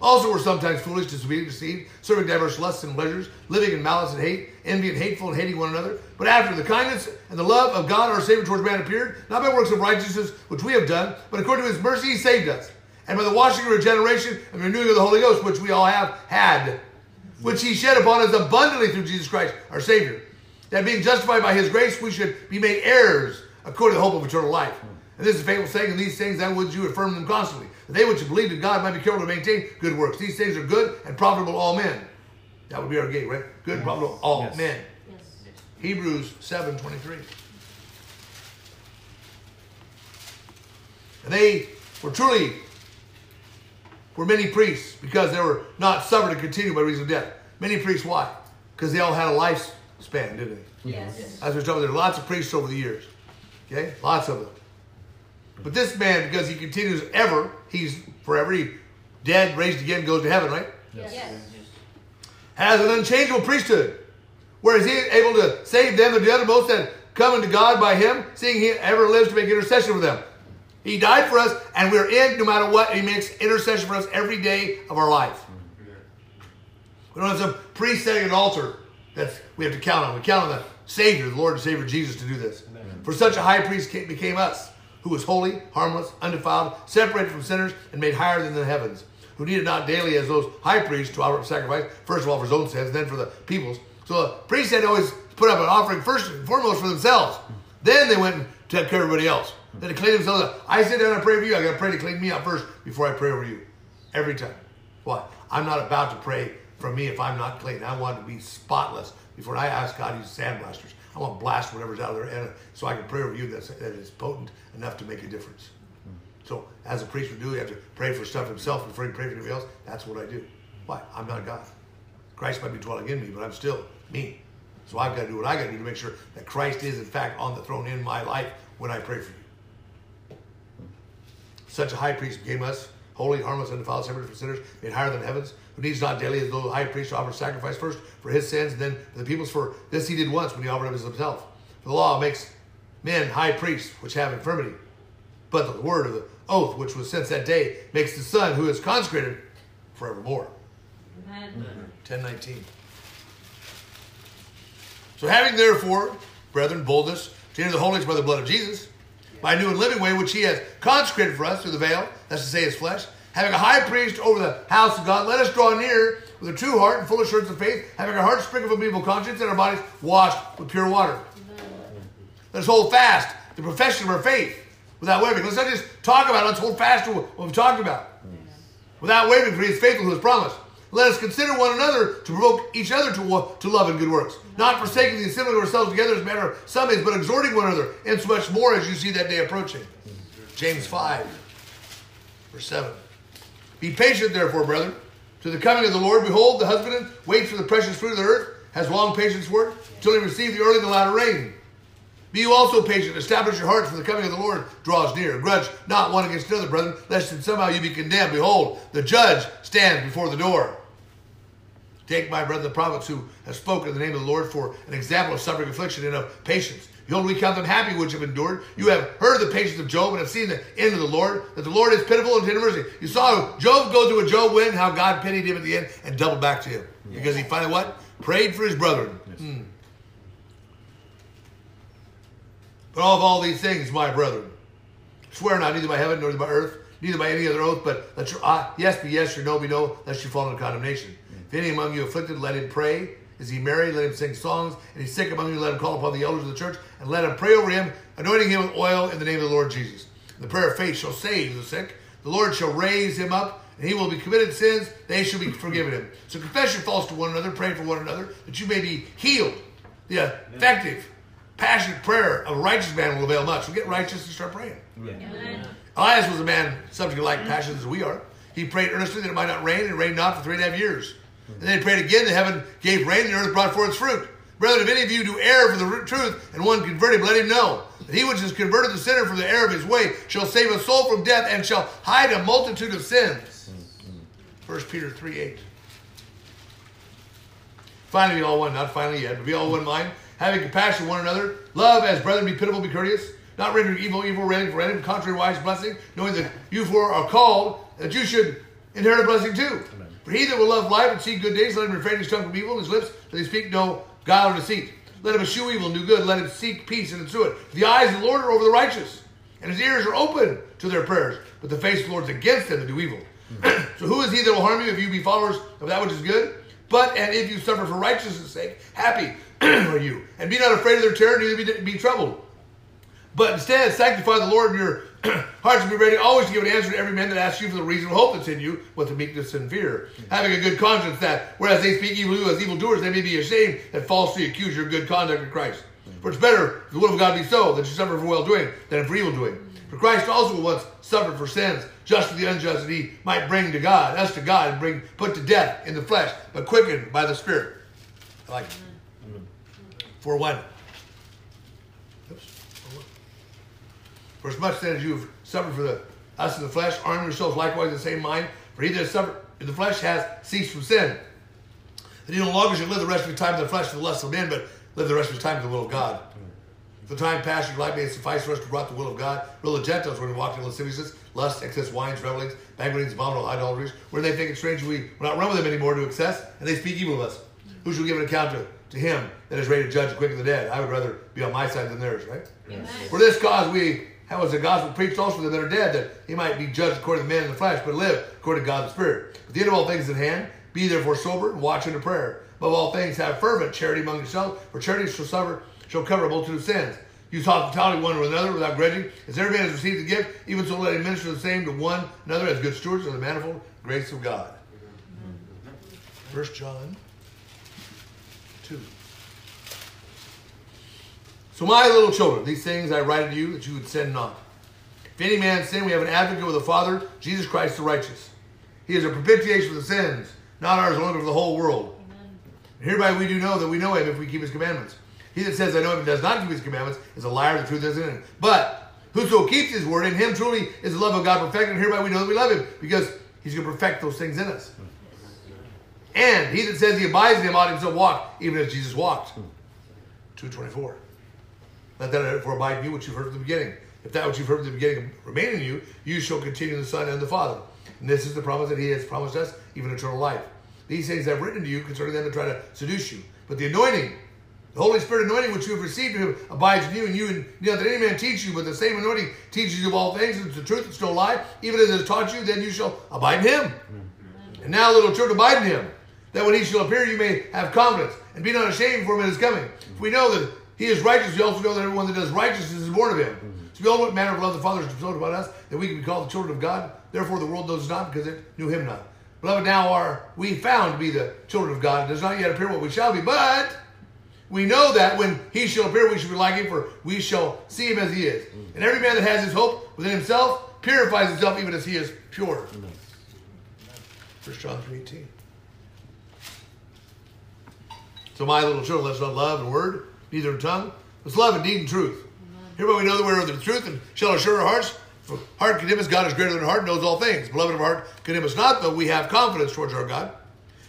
also were sometimes foolish, disobedient, deceived, serving diverse lusts and pleasures, living in malice and hate, envy and hateful, and hating one another. But after the kindness and the love of God our Savior towards man appeared, not by works of righteousness which we have done, but according to his mercy he saved us, and by the washing of regeneration and renewing of the Holy Ghost, which we all have had, which he shed upon us abundantly through Jesus Christ our Savior, that being justified by his grace we should be made heirs according to the hope of eternal life. And this is a faithful saying, and these things I would you affirm them constantly, that they which believe in God might be careful to maintain good works. These things are good and profitable to all men. That would be our gate, right? Good and yes. profitable to all yes. men. Yes. Hebrews seven twenty-three. And they were truly were many priests, because they were not suffered to continue by reason of death. Many priests, why? Because they all had a lifespan, didn't they? Yes. As we're talking, there are lots of priests over the years. Okay? Lots of them. But this man, because he continues ever, he's forever, he dead, raised again, goes to heaven, right? Yes. Yes. Has an unchangeable priesthood, whereas he is able to save them and the uttermost that come unto God by him, seeing he ever lives to make intercession for them. He died for us, and we're in no matter what. He makes intercession for us every day of our life. We don't have some priest setting an altar that we have to count on. We count on the Savior, the Lord and Savior Jesus, to do this. Amen. For such a high priest became us, who was holy, harmless, undefiled, separated from sinners, and made higher than the heavens, who needed not daily as those high priests to offer up sacrifice, first of all for his own sins, then for the people's. So a priest had to always put up an offering first and foremost for themselves. Then they went to take care of everybody else. Then to clean themselves up. I sit down and pray for you. I got to pray to clean me up first before I pray over you. Every time. Why? I'm not about to pray for me if I'm not clean. I want to be spotless before I ask God to use sandblasters. I want to blast whatever's out of their head so I can pray over you that's, that is potent enough to make a difference. So as a priest would do, you have to pray for stuff himself before you pray for anybody else. That's what I do. Why? I'm not God. Christ might be dwelling in me, but I'm still me. So I've got to do what I've got to do to make sure that Christ is, in fact, on the throne in my life when I pray for you. Such a high priest became us, holy, harmless, undefiled, separate from sinners, made higher than heavens, who needs not daily as though the high priest to offer sacrifice first for his sins, and then for the people's, for this he did once when he offered up himself. For the law makes men high priests which have infirmity, but the word of the oath which was since that day makes the Son who is consecrated forevermore. Amen. ten nineteen. So having therefore, brethren, boldness to enter the holiest by the blood of Jesus, yeah. by a new and living way which he has consecrated for us through the veil, that's to say his flesh, having a high priest over the house of God, let us draw near with a true heart and full assurance of faith, having our hearts sprinkled from evil conscience and our bodies washed with pure water. Amen. Let us hold fast the profession of our faith without wavering. Let's not just talk about it. Let's hold fast to what we've talked about. Amen. Without wavering, for he is faithful who has promised. Let us consider one another to provoke each other to, to love and good works, not forsaking the assembling of ourselves together as a matter of some days, but exhorting one another, and so much more as you see that day approaching. James five, verse seven. Be patient, therefore, brethren, to the coming of the Lord. Behold, the husbandman waits for the precious fruit of the earth, has long patience for it, till he receive the early and the latter rain. Be you also patient, establish your hearts, for the coming of the Lord draws near. Grudge not one against another, brethren, lest somehow you be condemned. Behold, the judge stands before the door. Take, my brethren, the prophets who have spoken in the name of the Lord for an example of suffering, affliction, and of patience. Behold, we count them happy which have endured. You have heard the patience of Job and have seen the end of the Lord, that the Lord is pitiful and tender mercy. You saw Job go through a Job win, how God pitied him at the end and doubled back to him. Yes. Because he finally what? Prayed for his brethren. Yes. Hmm. But all of all these things, my brethren, swear not, neither by heaven nor by earth, neither by any other oath, but let your uh, yes be yes, your no be no, lest you fall into condemnation. Mm-hmm. If any among you afflicted, let him pray. Is he merry? Let him sing songs. And he's sick among you, let him call upon the elders of the church, and let him pray over him, anointing him with oil in the name of the Lord Jesus. The prayer of faith shall save the sick. The Lord shall raise him up, and he will be committed sins. They shall be forgiven him. So confess your faults to one another, pray for one another, that you may be healed. The effective, passionate prayer of a righteous man will avail much. So get righteous and start praying. Yeah. Yeah. Elias was a man subject to like passions as we are. He prayed earnestly that it might not rain, and it rained not for three and a half years. And then he prayed again, the heaven gave rain, and the earth brought forth its fruit. Brethren, if any of you do err from the truth, and one convert him, let him know that he which has converted the sinner from the error of his way shall save a soul from death, and shall hide a multitude of sins. First Peter three eight. Finally, be all one, not finally yet, but be all one mind, having compassion one another, love as brethren, be pitiful, be courteous, not rendering evil, evil, rendering for rendering, contrary-wise blessing, knowing that you four are called, that you should inherit a blessing too. Amen. For he that will love life and see good days, let him refrain his tongue from evil, and his lips, that he speak no guile or deceit. Let him eschew evil and do good, let him seek peace and ensue it. For the eyes of the Lord are over the righteous, and his ears are open to their prayers, but the face of the Lord is against them that do evil. So who is he that will harm you if you be followers of that which is good? But, and if you suffer for righteousness' sake, happy are you. And be not afraid of their terror, neither be, be troubled. But instead, sanctify the Lord in your hearts, and be ready always to give an answer to every man that asks you for the reason of hope that's in you, with the meekness and fear. Mm-hmm. Having a good conscience that, whereas they speak evil as evildoers, they may be ashamed that falsely accuse your good conduct in Christ. Mm-hmm. For it's better, if the will of God be so, that you suffer for well-doing than for evil-doing. Mm-hmm. For Christ also once suffered for sins, just as the unjust that he might bring to God, us to God, and bring put to death in the flesh, but quickened by the Spirit. I like it. Mm-hmm. For what? Oops. For what? For as much then as you have suffered for the us in the flesh, arm yourselves likewise in the same mind. For he that has suffered in the flesh has ceased from sin, that he no longer should live the rest of his time in the flesh for the lust of men, but live the rest of his time in the will of God. The time past your life may suffice for us to brought the will of God. Real the Gentiles when we walked in lasciviousness, lust, excess wines, revelings, banquetings, abominable idolatries. Where they think it strange we will not run with them anymore to excess, and they speak evil of us. Who shall give an account to, to him that is ready to judge the quick and the dead? I would rather be on my side than theirs, right? Yes. For this cause we have was the gospel preached also to them that are dead, that he might be judged according to man in the flesh, but live according to God the Spirit. At the end of all things at hand, be therefore sober and watch unto prayer. Above all things, have fervent charity among yourselves, for charity shall suffer. Shall cover a multitude of sins. Use hospitality one with another without grudging. As every man has received the gift, even so let him minister the same to one another as good stewards of the manifold grace of God. First John two. So my little children, these things I write unto you that you would sin not. If any man sin, we have an advocate with the Father, Jesus Christ the righteous. He is a propitiation for the sins, not ours alone, but for the whole world. And hereby we do know that we know him if we keep his commandments. He that says, I know him, does not keep his commandments, is a liar, the truth isn't in him. But whoso keeps his word, in him truly is the love of God perfected, and hereby we know that we love him, because he's going to perfect those things in us. And he that says he abides in him ought himself walk, even as Jesus walked. two twenty-four. Let that therefore abide in you which you've heard from the beginning. If that which you've heard from the beginning remain in you, you shall continue in the Son and the Father. And this is the promise that he has promised us, even eternal life. These things I've written to you concerning them to try to seduce you. But the anointing, the Holy Spirit anointing which you have received of him abides in you, and you and you know, that any man teach you, but the same anointing teaches you of all things, and it's the truth, it's no lie, even as it has taught you, then you shall abide in him. Mm-hmm. And now, little children, abide in him, that when he shall appear you may have confidence, and be not ashamed for him in his coming. Mm-hmm. If we know that he is righteous, we also know that everyone that does righteousness is born of him. Mm-hmm. So we all know what manner of love the Father has bestowed upon us, that we can be called the children of God. Therefore the world knows not, because it knew him not. Beloved, now are we found to be the children of God. It does not yet appear what we shall be, but we know that when he shall appear, we shall be like him, for we shall see him as he is. Mm. And every man that has his hope within himself purifies himself even as he is pure. Mm. First John three eighteen. So my little children, let us not love in word, neither in tongue, but love in deed and truth. Mm. Hereby we know that we are of the truth, and shall assure our hearts. For heart condemns, God is greater than heart, knows all things. Beloved of our heart condemns not, though we have confidence towards our God.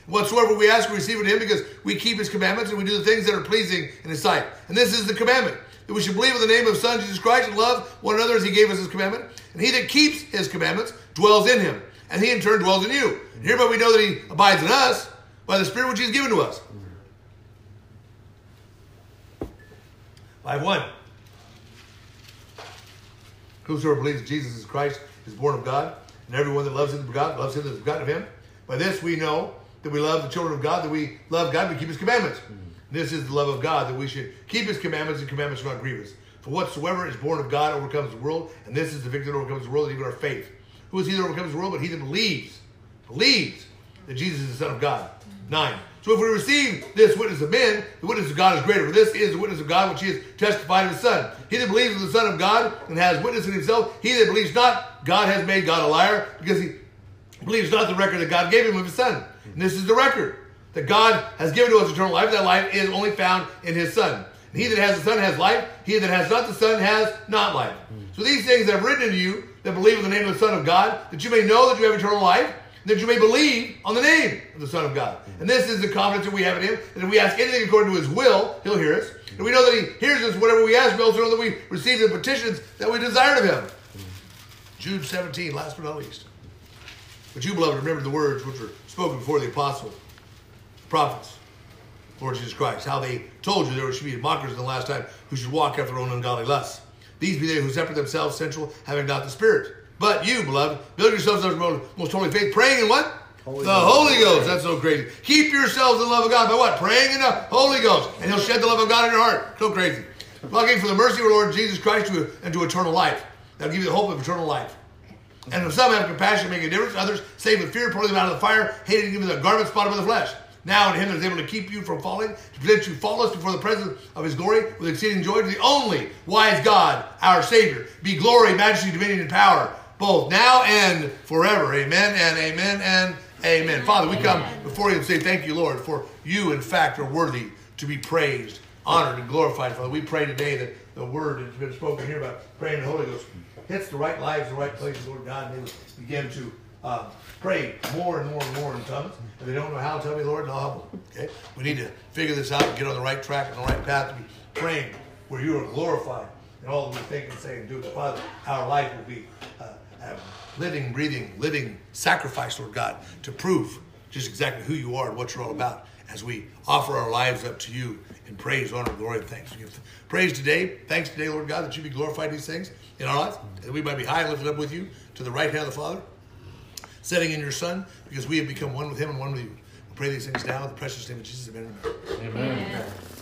Whatsoever we ask, we receive it of him, because we keep his commandments and we do the things that are pleasing in his sight. And this is the commandment, that we should believe in the name of his Son, Jesus Christ, and love one another as he gave us his commandment. And he that keeps his commandments dwells in him, and he in turn dwells in you. And hereby we know that he abides in us by the Spirit which he has given to us. five one. Whosoever believes that Jesus is Christ is born of God, and everyone that loves him that is begotten loves him that is begotten of him. By this we know that we love the children of God, that we love God, we keep his commandments. Mm-hmm. This is the love of God, that we should keep his commandments, and commandments are not grievous. For whatsoever is born of God overcomes the world, and this is the victory that overcomes the world, even our faith. Who is he that overcomes the world but he that believes, believes that Jesus is the Son of God? Mm-hmm. nine. So if we receive this witness of men, the witness of God is greater. For this is the witness of God which he has testified of his Son. He that believes in the Son of God and has witness in himself, he that believes not, God has made God a liar, because he believes not the record that God gave him of his Son. And this is the record, that God has given to us eternal life. That life is only found in his Son. And he that has the Son has life. He that has not the Son has not life. Mm. So these things I have written to you that believe in the name of the Son of God, that you may know that you have eternal life, and that you may believe on the name of the Son of God. Mm. And this is the confidence that we have in him, that if we ask anything according to his will, he'll hear us. And we know that he hears us whatever we ask. We also know that we receive the petitions that we desire of him. Mm. Jude seventeen, last but not least. But you, beloved, remember the words which were spoken before the apostles, the prophets, Lord Jesus Christ, how they told you there should be mockers in the last time, who should walk after their own ungodly lusts. These be they who separate themselves, sensual, having not the Spirit. But you, beloved, build yourselves up the most holy faith, praying in what? Holy the Ghost. Holy Ghost. That's so crazy. Keep yourselves in the love of God by what? Praying in the Holy Ghost. And he'll shed the love of God in your heart. So crazy. Looking for the mercy of our Lord Jesus Christ to, and to eternal life. That'll give you the hope of eternal life. And if some have compassion, make a difference. Others save with fear, pulling them out of the fire, hating them with a garment spotted by the flesh. now in him that is able to keep you from falling, to present you faultless before the presence of his glory with exceeding joy, to the only wise God, our Savior, be glory, majesty, dominion, and power, both now and forever. Amen and amen and amen. Father, we come before you and say thank you, Lord, for you, in fact, are worthy to be praised, honored, and glorified. Father, we pray today that the word that's been spoken here about praying in the Holy Ghost hits the right lives, the right places, Lord God, and they begin to uh, pray more and more and more in tongues. If they don't know how, tell me, Lord, and I'll help them. Okay? We need to figure this out and get on the right track and the right path to be praying where you are glorified in all that we think and say and do. Father, our life will be uh, a living, breathing, living sacrifice, Lord God, to prove just exactly who you are and what you're all about as we offer our lives up to you in praise, honor, glory, and thanks. We give praise today, thanks today, Lord God, that you be glorified in these things in our lives, that we might be high and lifted up with you to the right hand of the Father, setting in your Son, because we have become one with him and one with you. We pray these things now in the precious name of Jesus. Amen. Amen. Amen.